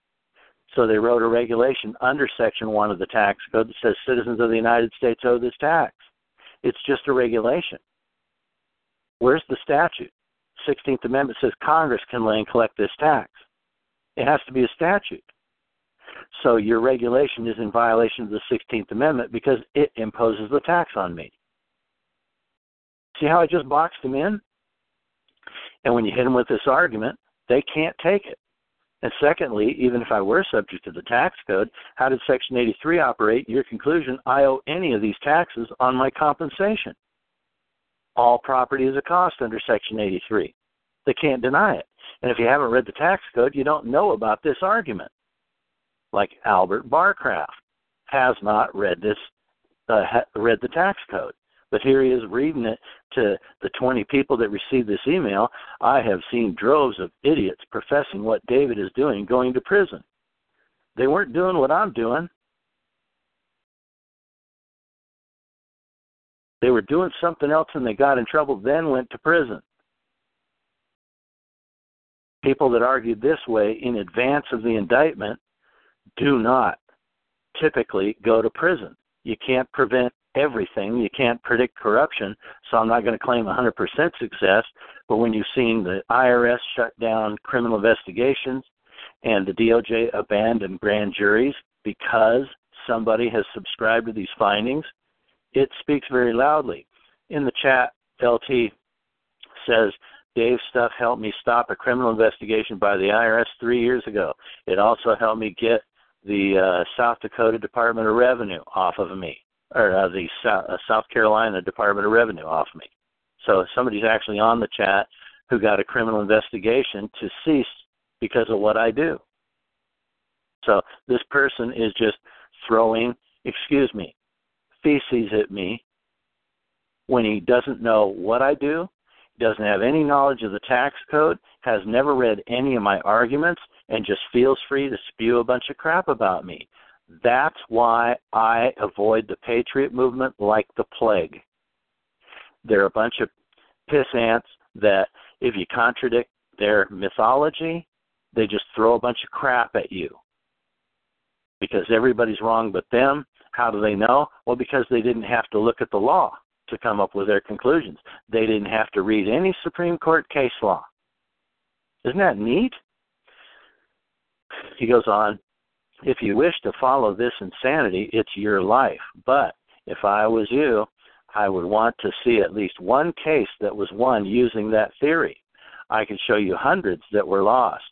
So they wrote a regulation under Section one of the tax code that says citizens of the United States owe this tax. It's just a regulation. Where's the statute? sixteenth Amendment says Congress can lay and collect this tax. It has to be a statute. So your regulation is in violation of the sixteenth Amendment because it imposes the tax on me. See how I just boxed them in? And when you hit them with this argument, they can't take it. And secondly, even if I were subject to the tax code, how did Section eighty-three operate? Your conclusion, I owe any of these taxes on my compensation. All property is a cost under Section eighty-three. They can't deny it. And if you haven't read the tax code, you don't know about this argument. Like Albert Barcroft has not read this, uh, ha- read the tax code, but here he is reading it to the twenty people that received this email. I have seen droves of idiots professing what David is doing, going to prison. They weren't doing what I'm doing. They were doing something else and they got in trouble, then went to prison. People that argued this way in advance of the indictment do not typically go to prison. You can't prevent everything. You can't predict corruption, so I'm not going to claim one hundred percent success, but when you've seen the I R S shut down criminal investigations and the D O J abandon grand juries because somebody has subscribed to these findings, it speaks very loudly. In the chat, L T says, Dave's stuff helped me stop a criminal investigation by the I R S three years ago. It also helped me get the uh, South Dakota Department of Revenue off of me, or uh, the South, uh, South Carolina Department of Revenue off me. So somebody's actually on the chat who got a criminal investigation to cease because of what I do. So this person is just throwing, excuse me, feces at me when he doesn't know what I do, doesn't have any knowledge of the tax code, has never read any of my arguments, and just feels free to spew a bunch of crap about me. That's why I avoid the patriot movement like the plague. They're a bunch of pissants that if you contradict their mythology, they just throw a bunch of crap at you. Because everybody's wrong but them. How do they know? Well, because they didn't have to look at the law to come up with their conclusions. They didn't have to read any Supreme Court case law. Isn't that neat? He goes on, if you wish to follow this insanity, it's your life. But if I was you, I would want to see at least one case that was won using that theory. I can show you hundreds that were lost.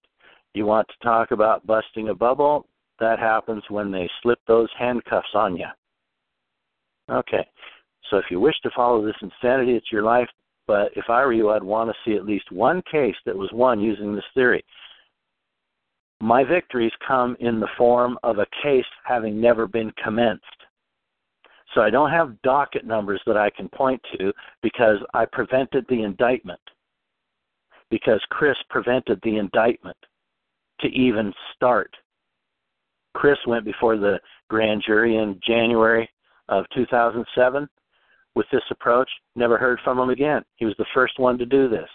You want to talk about busting a bubble? That happens when they slip those handcuffs on you. Okay, so if you wish to follow this insanity, it's your life, but if I were you, I'd want to see at least one case that was won using this theory. My victories come in the form of a case having never been commenced. So I don't have docket numbers that I can point to because I prevented the indictment, because Chris prevented the indictment to even start. Chris went before the grand jury in January of two thousand seven with this approach, never heard from him again. He was the first one to do this.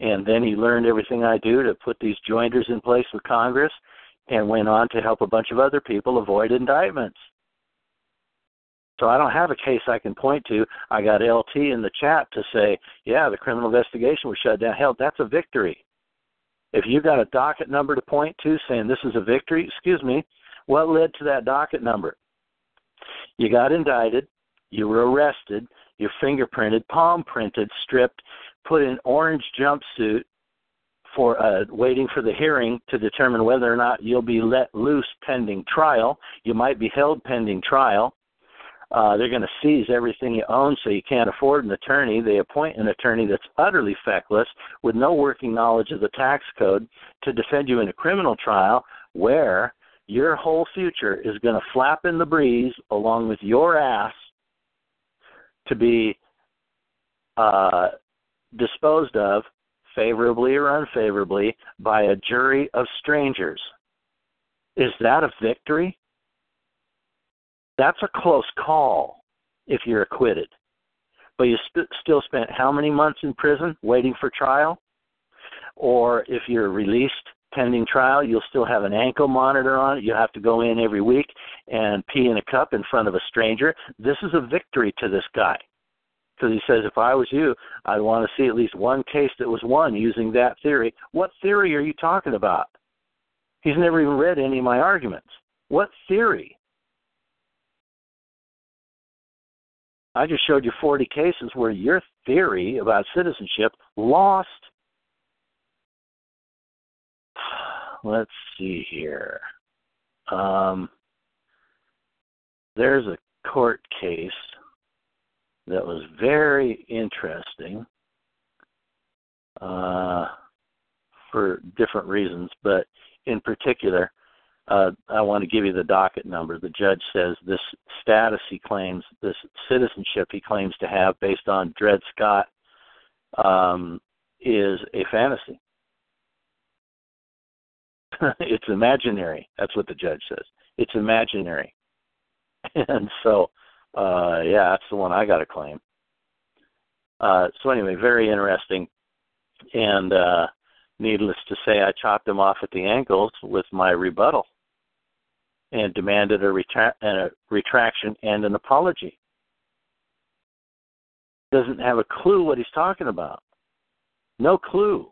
And then he learned everything I do to put these joinders in place with Congress and went on to help a bunch of other people avoid indictments. So I don't have a case I can point to. I got L T in the chat to say, yeah, the criminal investigation was shut down. Hell, that's a victory. If you got a docket number to point to saying this is a victory, excuse me, what led to that docket number? You got indicted, you were arrested, you're fingerprinted, palm printed, stripped, put in orange jumpsuit for uh, waiting for the hearing to determine whether or not you'll be let loose pending trial. You might be held pending trial. Uh, they're going to seize everything you own so you can't afford an attorney. They appoint an attorney that's utterly feckless with no working knowledge of the tax code to defend you in a criminal trial where your whole future is going to flap in the breeze along with your ass to be uh, disposed of favorably or unfavorably by a jury of strangers. Is that a victory? That's a close call if you're acquitted. But you st- still spent how many months in prison waiting for trial? Or if you're released pending trial, you'll still have an ankle monitor on it. You'll have to go in every week and pee in a cup in front of a stranger. This is a victory to this guy. Because he says, if I was you, I'd want to see at least one case that was won using that theory. What theory are you talking about? He's never even read any of my arguments. What theory? I just showed you forty cases where your theory about citizenship lost. Let's see here. Um, there's a court case that was very interesting uh, for different reasons, but in particular, Uh, I want to give you the docket number. The judge says this status he claims, this citizenship he claims to have based on Dred Scott um, is a fantasy. It's imaginary. That's what the judge says. It's imaginary. And so, uh, yeah, that's the one I got to claim. Uh, so anyway, very interesting. And uh, needless to say, I chopped him off at the ankles with my rebuttal and demanded a, retra- a retraction and an apology. Doesn't have a clue what he's talking about. No clue.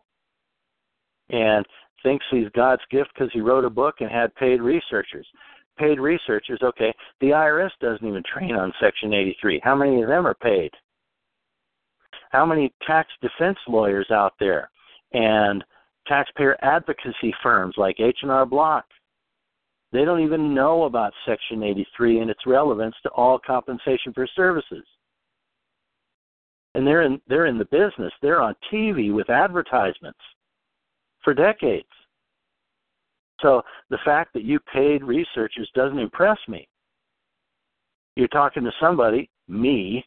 And thinks he's God's gift because he wrote a book and had paid researchers. Paid researchers, okay, the I R S doesn't even train on Section eighty-three. How many of them are paid? How many tax defense lawyers out there and taxpayer advocacy firms like H and R Block? They don't even know about Section eighty-three and its relevance to all compensation for services. And they're in, they're in the business. They're on T V with advertisements for decades. So the fact that you paid researchers doesn't impress me. You're talking to somebody, me,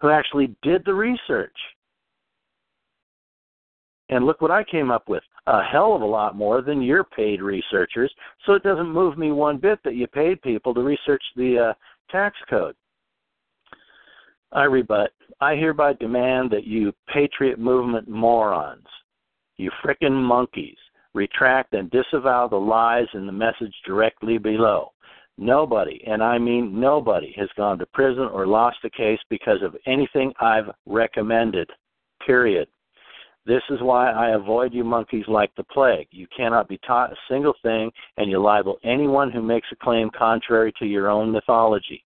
who actually did the research. And look what I came up with, a hell of a lot more than your paid researchers, so it doesn't move me one bit that you paid people to research the uh, tax code. I rebut. I hereby demand that you patriot movement morons, you frickin' monkeys, retract and disavow the lies in the message directly below. Nobody, and I mean nobody, has gone to prison or lost a case because of anything I've recommended, period. This is why I avoid you monkeys like the plague. You cannot be taught a single thing, and you libel anyone who makes a claim contrary to your own mythology.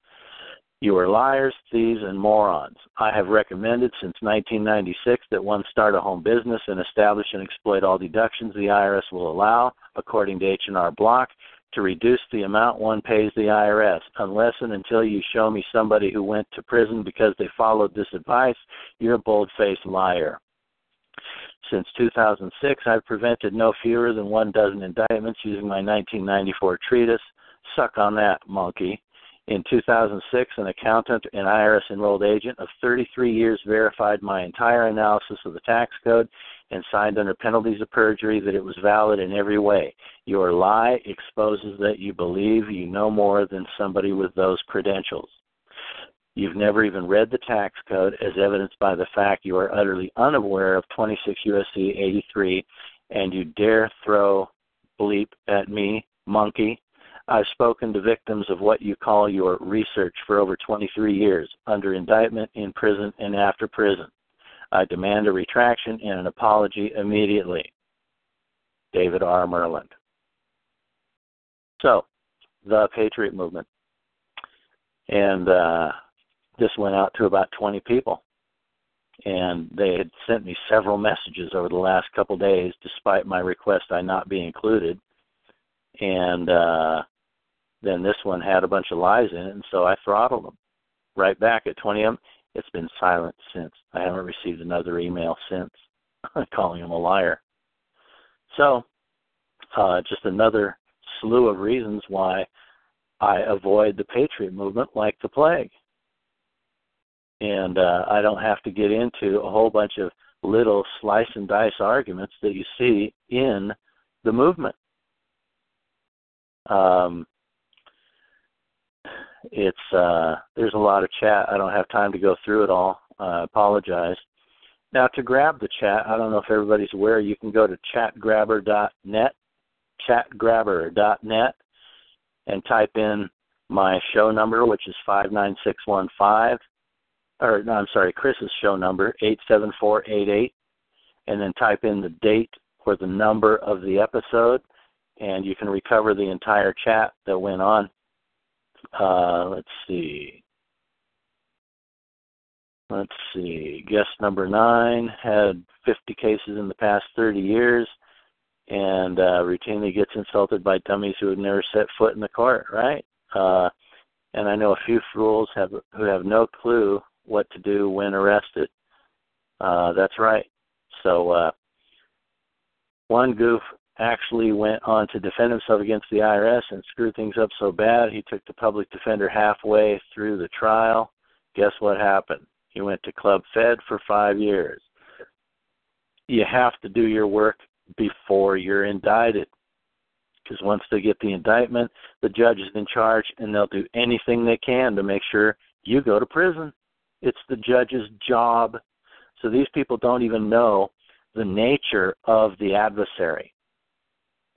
You are liars, thieves, and morons. I have recommended since nineteen ninety-six that one start a home business and establish and exploit all deductions the I R S will allow, according to H and R Block. to reduce the amount one pays the I R S. Unless and until you show me somebody who went to prison because they followed this advice, you're a bold-faced liar. Since two thousand six, I've prevented no fewer than one dozen indictments using my nineteen ninety-four treatise, Suck on That, Monkey. In two thousand six, an accountant and I R S-enrolled agent of thirty-three years verified my entire analysis of the tax code and signed under penalties of perjury that it was valid in every way. Your lie exposes that you believe you know more than somebody with those credentials. You've never even read the tax code, as evidenced by the fact you are utterly unaware of twenty-six U S C eighty-three, and you dare throw bleep at me, monkey. I've spoken to victims of what you call your research for over twenty-three years, under indictment, in prison, and after prison. I demand a retraction and an apology immediately. David R. Meyrland. So, the Patriot Movement. And, uh, this went out to about twenty people, and they had sent me several messages over the last couple of days, despite my request I not be included. And uh, then this one had a bunch of lies in it, and so I throttled them right back at twenty a.m. It's been silent since. I haven't received another email since calling him a liar. So uh, just another slew of reasons why I avoid the Patriot Movement like the plague. And uh, I don't have to get into a whole bunch of little slice and dice arguments that you see in the movement. Um, it's uh, there's a lot of chat. I don't have time to go through it all. I uh, apologize. Now, to grab the chat, I don't know if everybody's aware, you can go to chat grabber dot net, chat grabber dot net, and type in my show number, which is five nine six one five. Or, no, I'm sorry, Chris's show number, eight seven four eight eight, and then type in the date or the number of the episode, and you can recover the entire chat that went on. Uh, let's see. Let's see. Guest number nine had fifty cases in the past thirty years and uh, routinely gets insulted by dummies who have never set foot in the court, right? Uh, and I know a few fools have who have no clue what to do when arrested. Uh, that's right. So uh, one goof actually went on to defend himself against the I R S and screwed things up so bad he took the public defender halfway through the trial. Guess what happened? He went to Club Fed for five years. You have to do your work before you're indicted, because once they get the indictment, the judge is in charge, and they'll do anything they can to make sure you go to prison. It's the judge's job. So these people don't even know the nature of the adversary.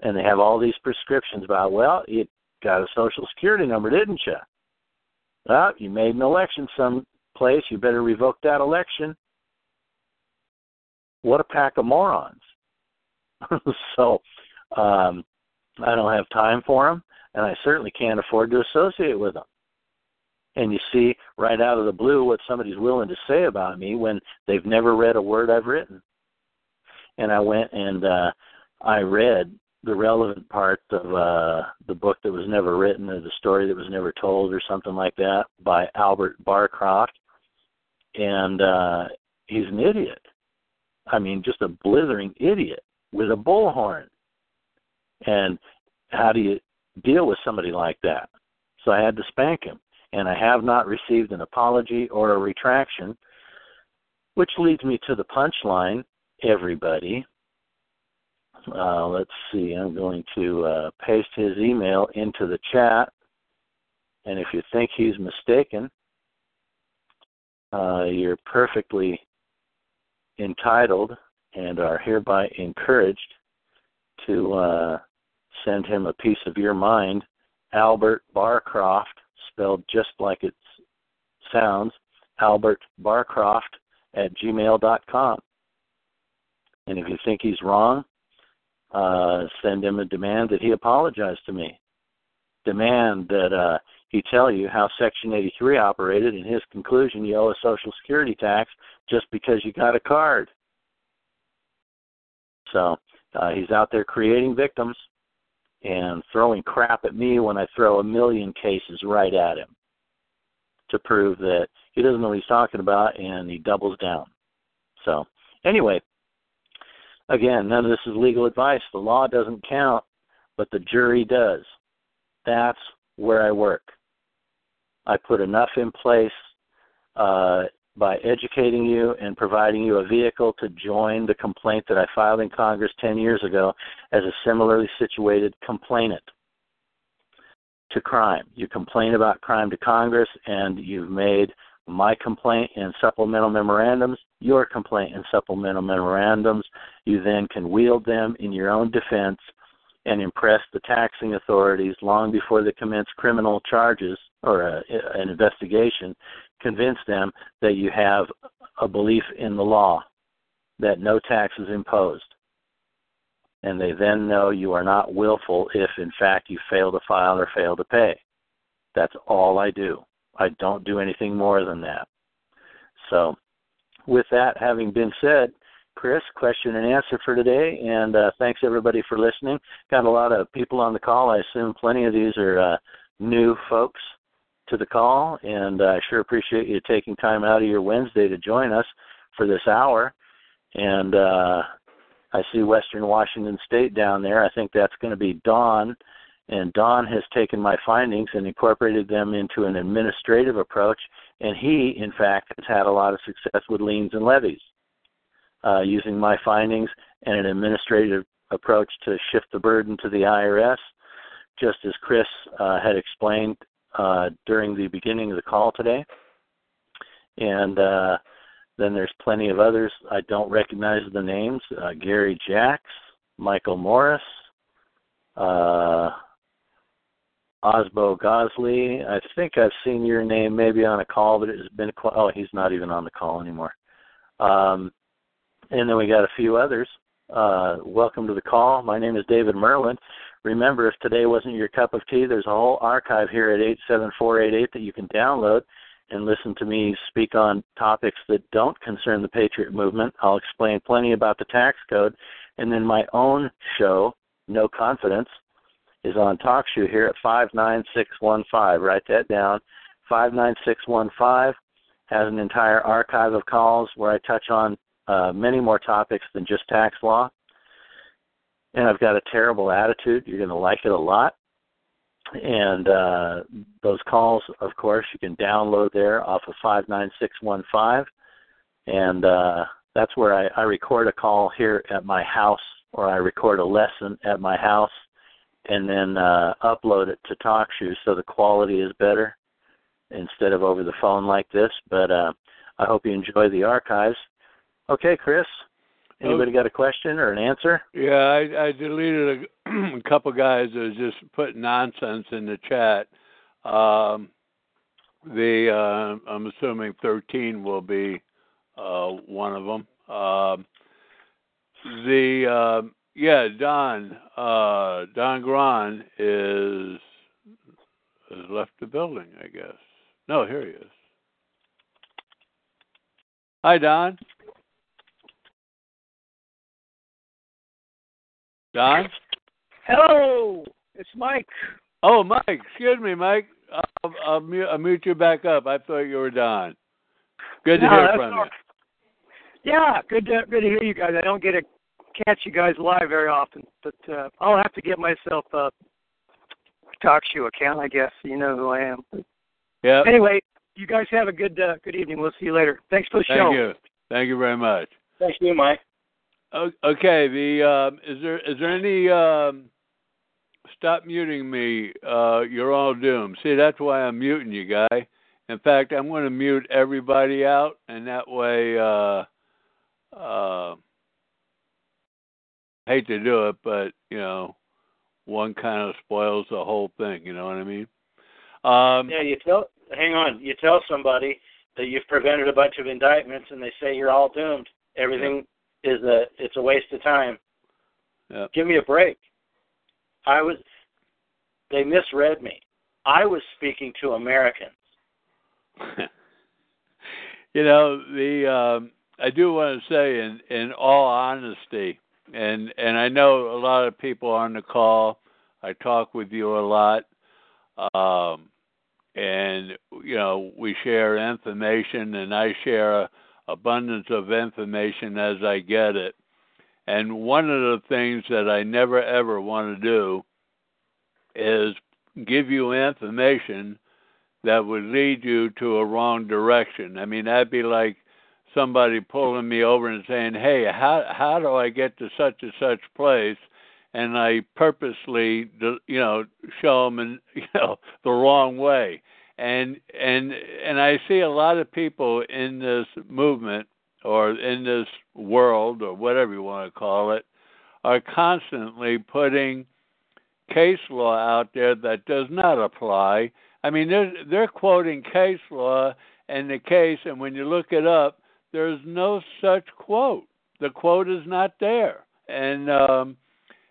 And they have all these prescriptions about, well, you got a social security number, didn't you? Well, you made an election someplace. You better revoke that election. What a pack of morons. so um, I don't have time for them, and I certainly can't afford to associate with them. And you see right out of the blue what somebody's willing to say about me when they've never read a word I've written. And I went and uh, I read the relevant part of uh, the book that was never written, or the story that was never told, or something like that, by Albert Barcroft. And uh, he's an idiot. I mean, just a blithering idiot with a bullhorn. And how do you deal with somebody like that? So I had to spank him. And I have not received an apology or a retraction, which leads me to the punchline, everybody. Uh, let's see. I'm going to uh, paste his email into the chat. And if you think he's mistaken, uh, you're perfectly entitled and are hereby encouraged to uh, send him a piece of your mind. Albert Barcroft, spelled just like it sounds, Albert Barcroft at gmail dot com. And if you think he's wrong, uh, send him a demand that he apologize to me. Demand that uh, he tell you how Section eighty-three operated, and his conclusion you owe a Social Security tax just because you got a card. So uh, he's out there creating victims, and throwing crap at me when I throw a million cases right at him to prove that he doesn't know what he's talking about, and he doubles down. So anyway, again, none of this is legal advice. The law doesn't count, but the jury does. That's where I work. I put enough in place uh, by educating you and providing you a vehicle to join the complaint that I filed in Congress ten years ago as a similarly situated complainant to crime. You complain about crime to Congress, and you've made my complaint and supplemental memorandums your complaint and supplemental memorandums. You then can wield them in your own defense and impress the taxing authorities long before they commence criminal charges or a, an investigation, convince them that you have a belief in the law, that no tax is imposed. And they then know you are not willful if, in fact, you fail to file or fail to pay. That's all I do. I don't do anything more than that. So with that having been said, Chris, question and answer for today, and uh, thanks everybody for listening. Got a lot of people on the call. I assume plenty of these are uh, new folks to the call, and I sure appreciate you taking time out of your Wednesday to join us for this hour. And uh, I see Western Washington State down there. I think that's going to be Dawn, and Don has taken my findings and incorporated them into an administrative approach, and he, in fact, has had a lot of success with liens and levies, uh, using my findings and an administrative approach to shift the burden to the I R S, just as Chris uh, had explained uh, during the beginning of the call today. And uh, then there's plenty of others. I don't recognize the names. Uh, Gary Jacks, Michael Morris, uh, Osbo Gosley. I think I've seen your name maybe on a call, but it's been – oh, he's not even on the call anymore. Um, and then we got a few others. Uh, welcome to the call. My name is David Merlin. Remember, if today wasn't your cup of tea, there's a whole archive here at eight seven four eight eight that you can download and listen to me speak on topics that don't concern the Patriot Movement. I'll explain plenty about the tax code. And then my own show, No Confidence, is on TalkShoe here at five nine six one five. Write that down. five nine six one five has an entire archive of calls where I touch on uh, many more topics than just tax law. And I've got a terrible attitude. You're going to like it a lot. And uh, those calls, of course, you can download there off of five nine six one five. And uh, that's where I, I record a call here at my house, or I record a lesson at my house, and then uh, upload it to TalkShoe so the quality is better instead of over the phone like this. But uh, I hope you enjoy the archives. Okay, Chris, anybody got a question or an answer? Yeah, I, I deleted a, a couple guys that was just putting nonsense in the chat. Um, the uh, I'm assuming thirteen will be uh, one of them. Um, the... Uh, Yeah, Don uh, Don Gran is has left the building, I guess. No, here he is. Hi, Don. Don? Hello, it's Mike. Oh, Mike, excuse me, Mike. I'll, I'll, mute, I'll mute you back up. I thought you were Don. Good to no, hear from not... you. Yeah, good to, good to hear you guys. I don't get a catch you guys live very often, but uh, I'll have to get myself a TalkShoe account, I guess. You know who I am. Yeah. Anyway, you guys have a good uh, good evening. We'll see you later. Thanks for the Thank show. Thank you. Thank you very much. Thank you, Mike. Okay. The uh, is there is there any um, stop muting me? Uh, you're all doomed. See, that's why I'm muting you, guy. In fact, I'm going to mute everybody out, and that way. Uh, uh, hate to do it, but, you know, one kind of spoils the whole thing, you know what I mean? Um, yeah, you tell, hang on, you tell somebody that you've prevented a bunch of indictments and they say you're all doomed. Everything yeah. is a, it's a waste of time. Yeah. Give me a break. I was, they misread me. I was speaking to Americans. You know, the, um, I do want to say in, in all honesty, And and I know a lot of people on the call I talk with you a lot, um, and, you know, we share information, and I share a abundance of information as I get it. And one of the things that I never, ever want to do is give you information that would lead you to a wrong direction. I mean, that'd be like somebody pulling me over and saying, hey, how how do I get to such and such place? And I purposely, you know, show them, in, you know, the wrong way. And and and I see a lot of people in this movement or in this world or whatever you want to call it are constantly putting case law out there that does not apply. I mean, they're, they're quoting case law and the case, and when you look it up, there's no such quote. The quote is not there. And um,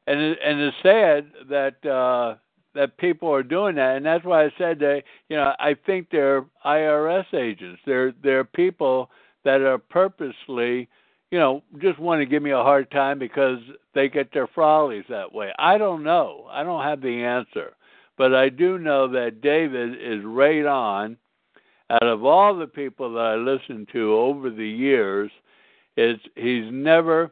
and and it's sad that. Uh, that people are doing that. And that's why I said that, you know, I think they're I R S agents. They're, they're people that are purposely, you know, just want to give me a hard time because they get their frolics that way. I don't know. I don't have the answer. But I do know that David is right on. Out of all the people that I listen to over the years, it's, he's never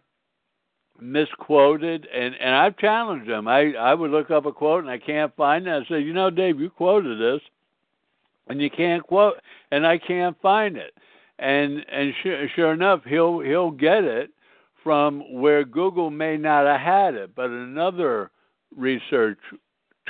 misquoted, and, and I've challenged him. I, I would look up a quote, and I can't find it. I said, you know, Dave, you quoted this, and you can't quote, and I can't find it. And and sure, sure enough, he'll he'll get it from where Google may not have had it, but another research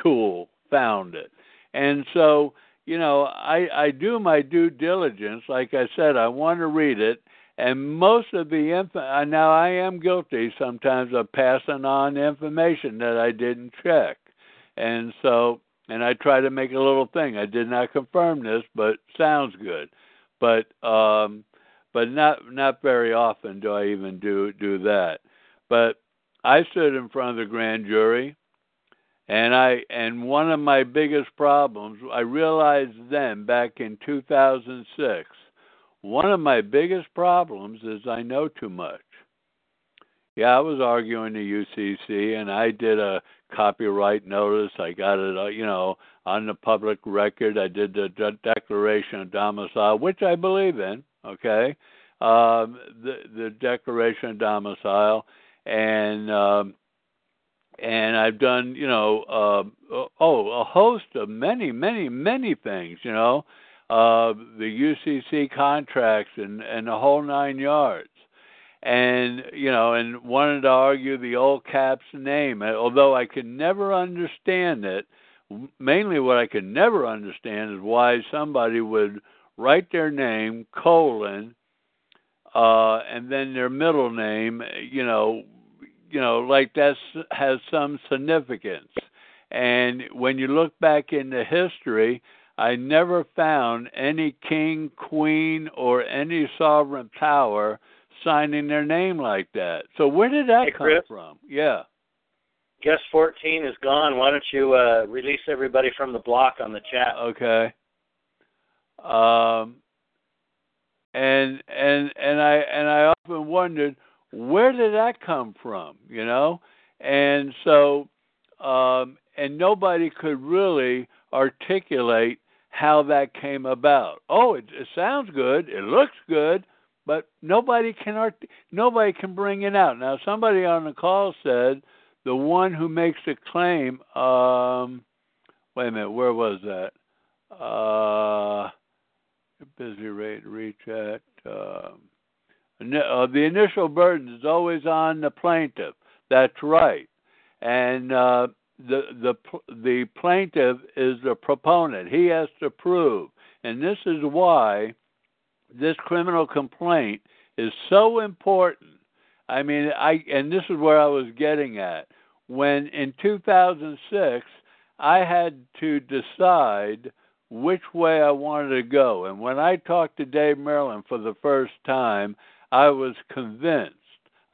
tool found it. And so, you know, I, I do my due diligence. Like I said, I want to read it. And most of the info, now I am guilty sometimes of passing on information that I didn't check. And so, and I try to make a little thing. I did not confirm this, but sounds good. But um, but not not very often do I even do, do that. But I stood in front of the grand jury, and I and one of my biggest problems, I realized then back in two thousand six, one of my biggest problems is I know too much. Yeah, I was arguing the U C C, and I did a copyright notice. I got it, you know, on the public record. I did the de- Declaration of Domicile, which I believe in, okay, um, the, the Declaration of Domicile. And um, and I've done, you know, uh, oh, a host of many, many, many things, you know. Uh, the U C C contracts and, and the whole nine yards. And, you know, and wanted to argue the old cap's name, although I could never understand it. Mainly what I could never understand is why somebody would write their name, colon, uh, and then their middle name, you know, you know, like that has some significance. And when you look back into history, I never found any king, queen, or any sovereign power signing their name like that. So where did that hey, come Chris, from? Yeah. Guest fourteen is gone. Why don't you uh, release everybody from the block on the chat? Okay. Um. And and and I and I often wondered, where did that come from? You know, and so um, and nobody could really articulate how that came about. Oh, it, it sounds good. It looks good, but nobody can art- nobody can bring it out. Now, somebody on the call said the one who makes the claim. Um, wait a minute, where was that? Uh, busy rate recheck. Uh, uh, the initial burden is always on the plaintiff. That's right, and uh, the the the plaintiff is the proponent. He has to prove, and this is why this criminal complaint is so important. I mean, I and this is where I was getting at. When in two thousand six, I had to decide which way I wanted to go, and when I talked to Dave Merlin for the first time, I was convinced.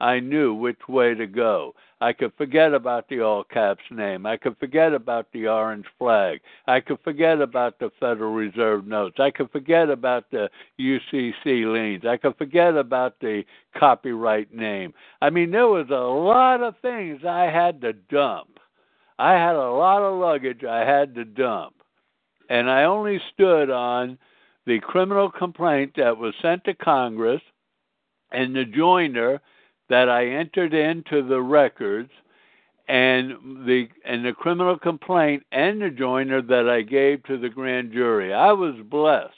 I knew which way to go. I could forget about the all caps name. I could forget about the orange flag. I could forget about the Federal Reserve notes. I could forget about the U C C liens. I could forget about the copyright name. I mean, there was a lot of things I had to dump. I had a lot of luggage I had to dump, and I only stood on the criminal complaint that was sent to Congress and the joinder that I entered into the records, and the and the criminal complaint and the joinder that I gave to the grand jury. I was blessed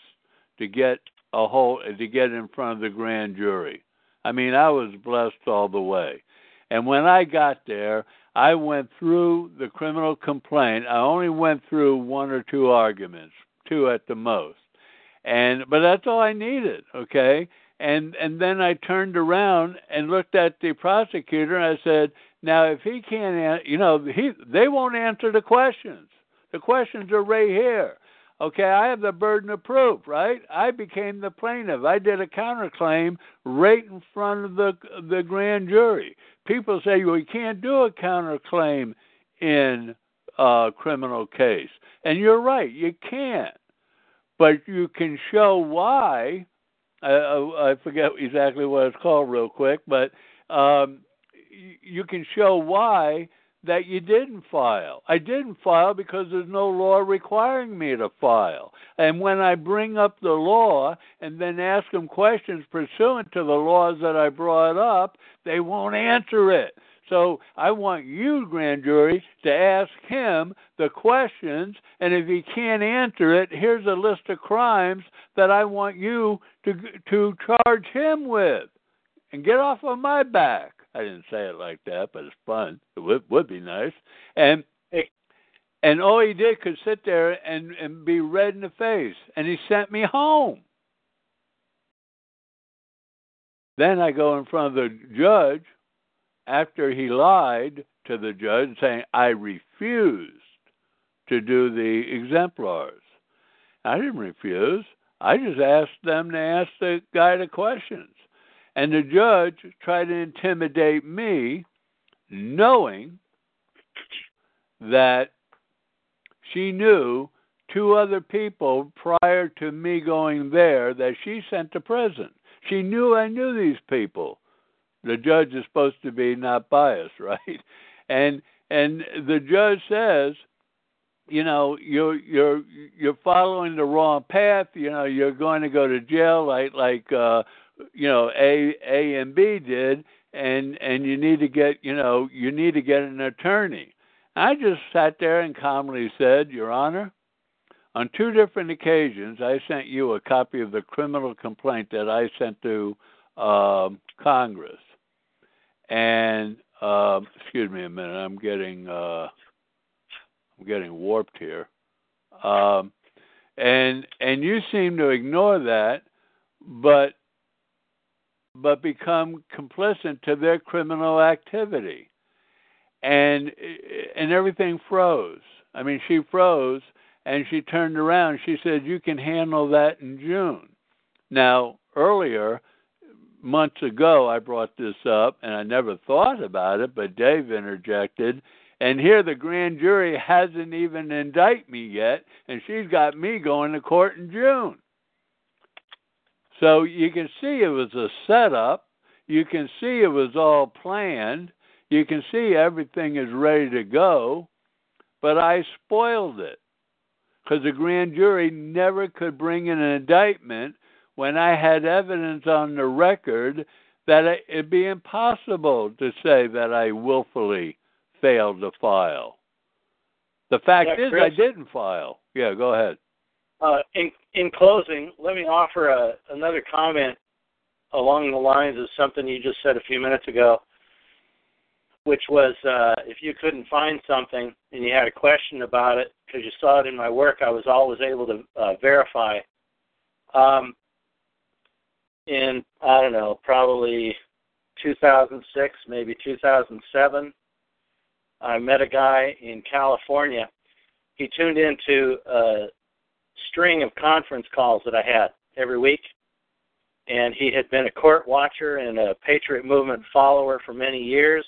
to get a whole to get in front of the grand jury. I mean, I was blessed all the way. And when I got there, I went through the criminal complaint. I only went through one or two arguments, two at the most. And but that's all I needed, okay? And and then I turned around and looked at the prosecutor, and I said, now, if he can't, you know, he they won't answer the questions. The questions are right here. Okay, I have the burden of proof, right? I became the plaintiff. I did a counterclaim right in front of the the grand jury. People say, well, you can't do a counterclaim in a criminal case. And you're right, you can't. But you can show why. I, I forget exactly what it's called real quick, but um, you can show why that you didn't file. I didn't file because there's no law requiring me to file. And when I bring up the law and then ask them questions pursuant to the laws that I brought up, they won't answer it. So I want you, grand jury, to ask him the questions, and if he can't answer it, here's a list of crimes that I want you to to charge him with. And get off of my back. I didn't say it like that, but it's fun. It would, would be nice. And and all he did could sit there and, and be red in the face, and he sent me home. Then I go in front of the judge, after he lied to the judge saying, I refused to do the exemplars. I didn't refuse. I just asked them to ask the guy the questions. And the judge tried to intimidate me, knowing that she knew two other people prior to me going there that she sent to prison. She knew I knew these people. The judge is supposed to be not biased, right? And and the judge says, you know, you're you're you're following the wrong path. You know, you're going to go to jail, like like uh, you know A A and B did, and and you need to get you know you need to get an attorney. I just sat there and calmly said, Your Honor, on two different occasions, I sent you a copy of the criminal complaint that I sent to um, Congress. And uh, excuse me a minute, I'm getting uh, I'm getting warped here. Um, and and you seem to ignore that, but but become complicit to their criminal activity, and and everything froze. I mean, she froze, and she turned around. She said, "You can handle that in June." Now earlier, months ago, I brought this up, and I never thought about it, but Dave interjected, and here the grand jury hasn't even indicted me yet, and she's got me going to court in June. So you can see it was a setup. You can see it was all planned. You can see everything is ready to go, but I spoiled it because the grand jury never could bring in an indictment when I had evidence on the record that it'd be impossible to say that I willfully failed to file. The fact yeah, is Chris, I didn't file. Yeah, go ahead. Uh, in, in closing, let me offer a, another comment along the lines of something you just said a few minutes ago, which was uh, if you couldn't find something and you had a question about it because you saw it in my work, I was always able to uh, verify. Um In, I don't know, probably two thousand six, maybe two thousand seven, I met a guy in California. He tuned into a string of conference calls that I had every week, and he had been a court watcher and a patriot movement follower for many years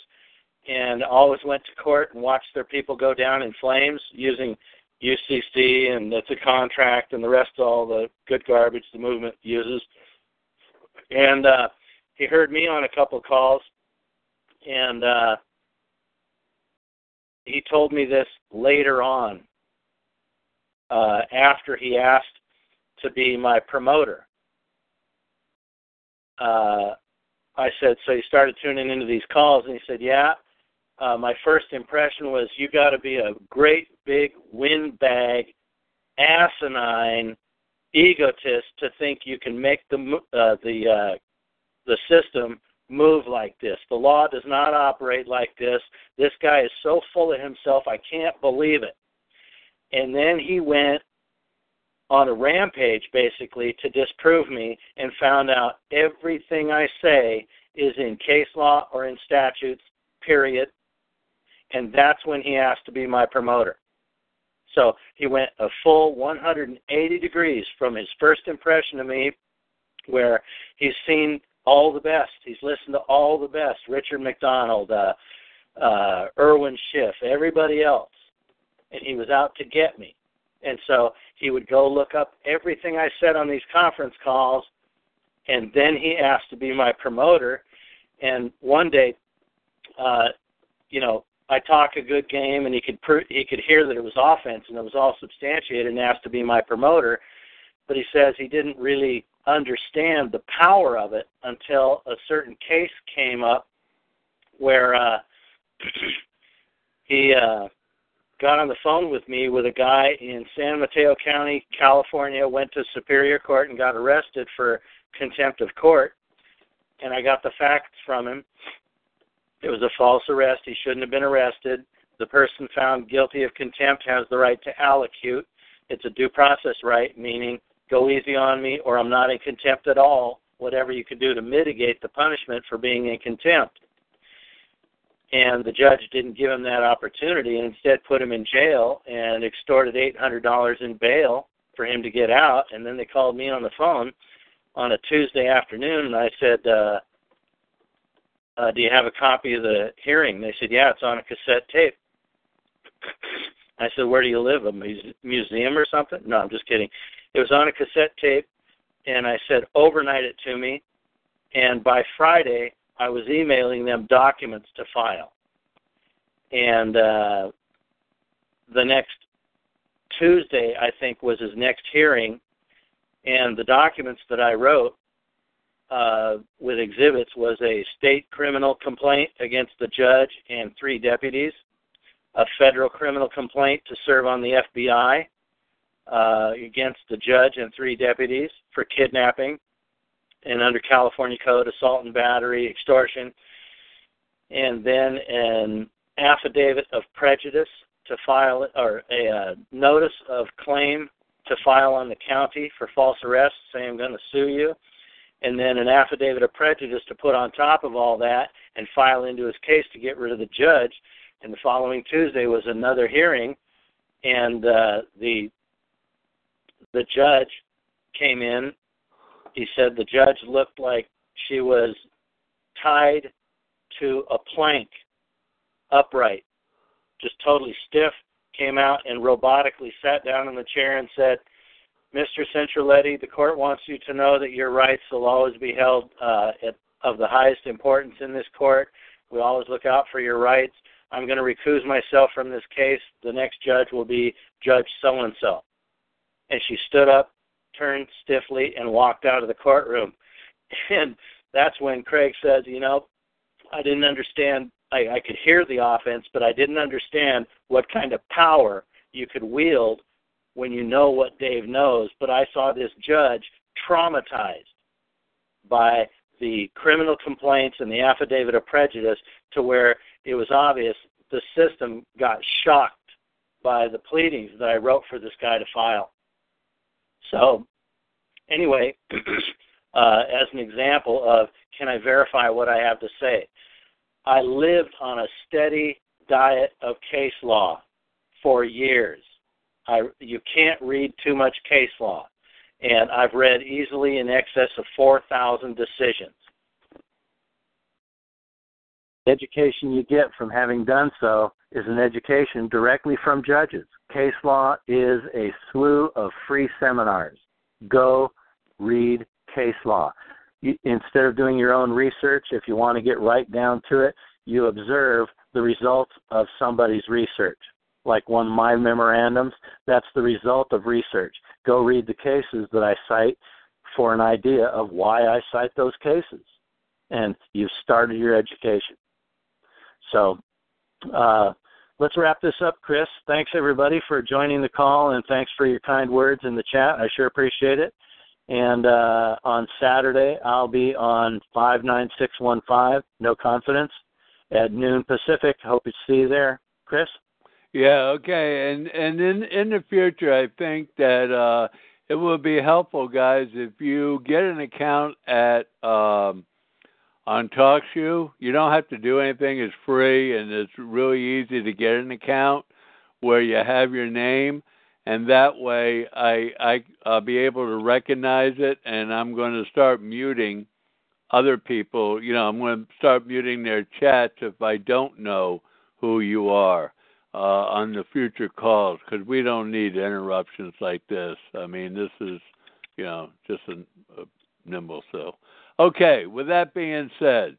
and always went to court and watched their people go down in flames using U C C and it's a contract and the rest of all the good garbage the movement uses. And uh, he heard me on a couple of calls, and uh, he told me this later on, uh, after he asked to be my promoter. Uh, I said, so you started tuning into these calls? And he said, yeah. Uh, my first impression was, you got to be a great big windbag, asinine egotist to think you can make the uh, the uh, the system move like this. The law does not operate like this. This guy is so full of himself, I can't believe it. And then he went on a rampage, basically, to disprove me, and found out everything I say is in case law or in statutes, period. And that's when he asked to be my promoter. So he went a full one hundred eighty degrees from his first impression of me, where he's seen all the best. He's listened to all the best, Richard McDonald, uh, uh, Irwin Schiff, everybody else. And he was out to get me. And so he would go look up everything I said on these conference calls, and then he asked to be my promoter. And one day, uh, you know, I talk a good game, and he could pr- he could hear that it was offense and it was all substantiated, and asked to be my promoter. But he says he didn't really understand the power of it until a certain case came up where uh, he uh, got on the phone with me with a guy in San Mateo County, California, went to Superior Court and got arrested for contempt of court. And I got the facts from him. It was a false arrest. He shouldn't have been arrested. The person found guilty of contempt has the right to allocute. It's a due process right, meaning go easy on me or I'm not in contempt at all, whatever you could do to mitigate the punishment for being in contempt. And the judge didn't give him that opportunity and instead put him in jail and extorted eight hundred dollars in bail for him to get out. And then they called me on the phone on a Tuesday afternoon, and I said, uh, Uh, do you have a copy of the hearing? They said, yeah, it's on a cassette tape. I said, where do you live, a mu- museum or something? No, I'm just kidding. It was on a cassette tape, and I said, overnight it to me, and by Friday I was emailing them documents to file. And uh, the next Tuesday, I think, was his next hearing, and the documents that I wrote Uh, with exhibits was a state criminal complaint against the judge and three deputies, a federal criminal complaint to serve on the F B I uh, against the judge and three deputies for kidnapping, and under California Code, assault and battery, extortion, and then an affidavit of prejudice to file, or a uh, notice of claim to file on the county for false arrest, saying I'm going to sue you, and then an affidavit of prejudice to put on top of all that and file into his case to get rid of the judge. And the following Tuesday was another hearing, and uh, the the judge came in. He said the judge looked like she was tied to a plank, upright, just totally stiff, came out and robotically sat down in the chair and said, Mister Centraletti, the court wants you to know that your rights will always be held uh, at, of the highest importance in this court. We always look out for your rights. I'm going to recuse myself from this case. The next judge will be Judge so-and-so. And she stood up, turned stiffly, and walked out of the courtroom. And that's when Craig says, you know, I didn't understand. I, I could hear the offense, but I didn't understand what kind of power you could wield when you know what Dave knows, but I saw this judge traumatized by the criminal complaints and the affidavit of prejudice to where it was obvious the system got shocked by the pleadings that I wrote for this guy to file. So anyway, uh, as an example of can I verify what I have to say, I lived on a steady diet of case law for years. I, you can't read too much case law, and I've read easily in excess of four thousand decisions. The education you get from having done so is an education directly from judges. Case law is a slew of free seminars. Go read case law. You, instead of doing your own research, if you want to get right down to it, you observe the results of somebody's research. Like one of my memorandums, that's the result of research. Go read the cases that I cite for an idea of why I cite those cases. And you've started your education. So uh, let's wrap this up, Chris. Thanks, everybody, for joining the call, and thanks for your kind words in the chat. I sure appreciate it. And uh, on Saturday, I'll be on five nine six one five, No Confidence, at noon Pacific. Hope to see you there. Chris? Yeah, okay. And and in, in the future, I think that uh, it will be helpful, guys, if you get an account at um, on TalkShoe. You don't have to do anything. It's free, and it's really easy to get an account where you have your name. And that way, I, I, I'll be able to recognize it, and I'm going to start muting other people. You know, I'm going to start muting their chats if I don't know who you are uh, on the future calls, because we don't need interruptions like this. I mean, this is, you know, just a, a nimble. So, okay, with that being said,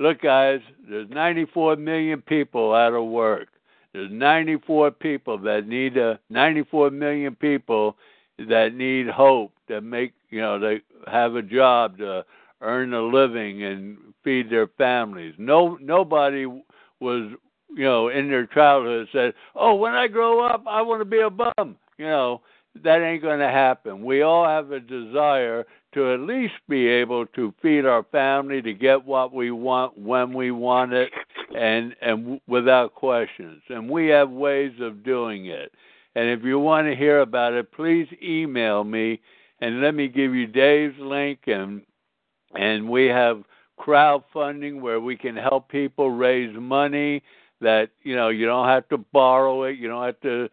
look, guys, there's ninety-four million people out of work. There's ninety-four people that need a ninety-four million people that need hope, that make, you know, they have a job to earn a living and feed their families. No, nobody was, you know, in their childhood said, "Oh, when I grow up, I want to be a bum." You know, that ain't going to happen. We all have a desire to at least be able to feed our family, to get what we want when we want it, and and w- without questions. And we have ways of doing it. And if you want to hear about it, please email me, and let me give you Dave's link. And and we have crowdfunding where we can help people raise money that, you know, you don't have to borrow it, you don't have to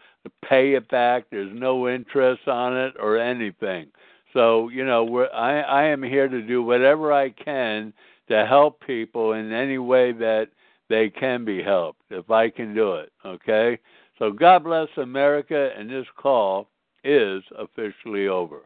pay it back, there's no interest on it or anything. So, you know, we're, I, I am here to do whatever I can to help people in any way that they can be helped, if I can do it, okay? So God bless America, and this call is officially over.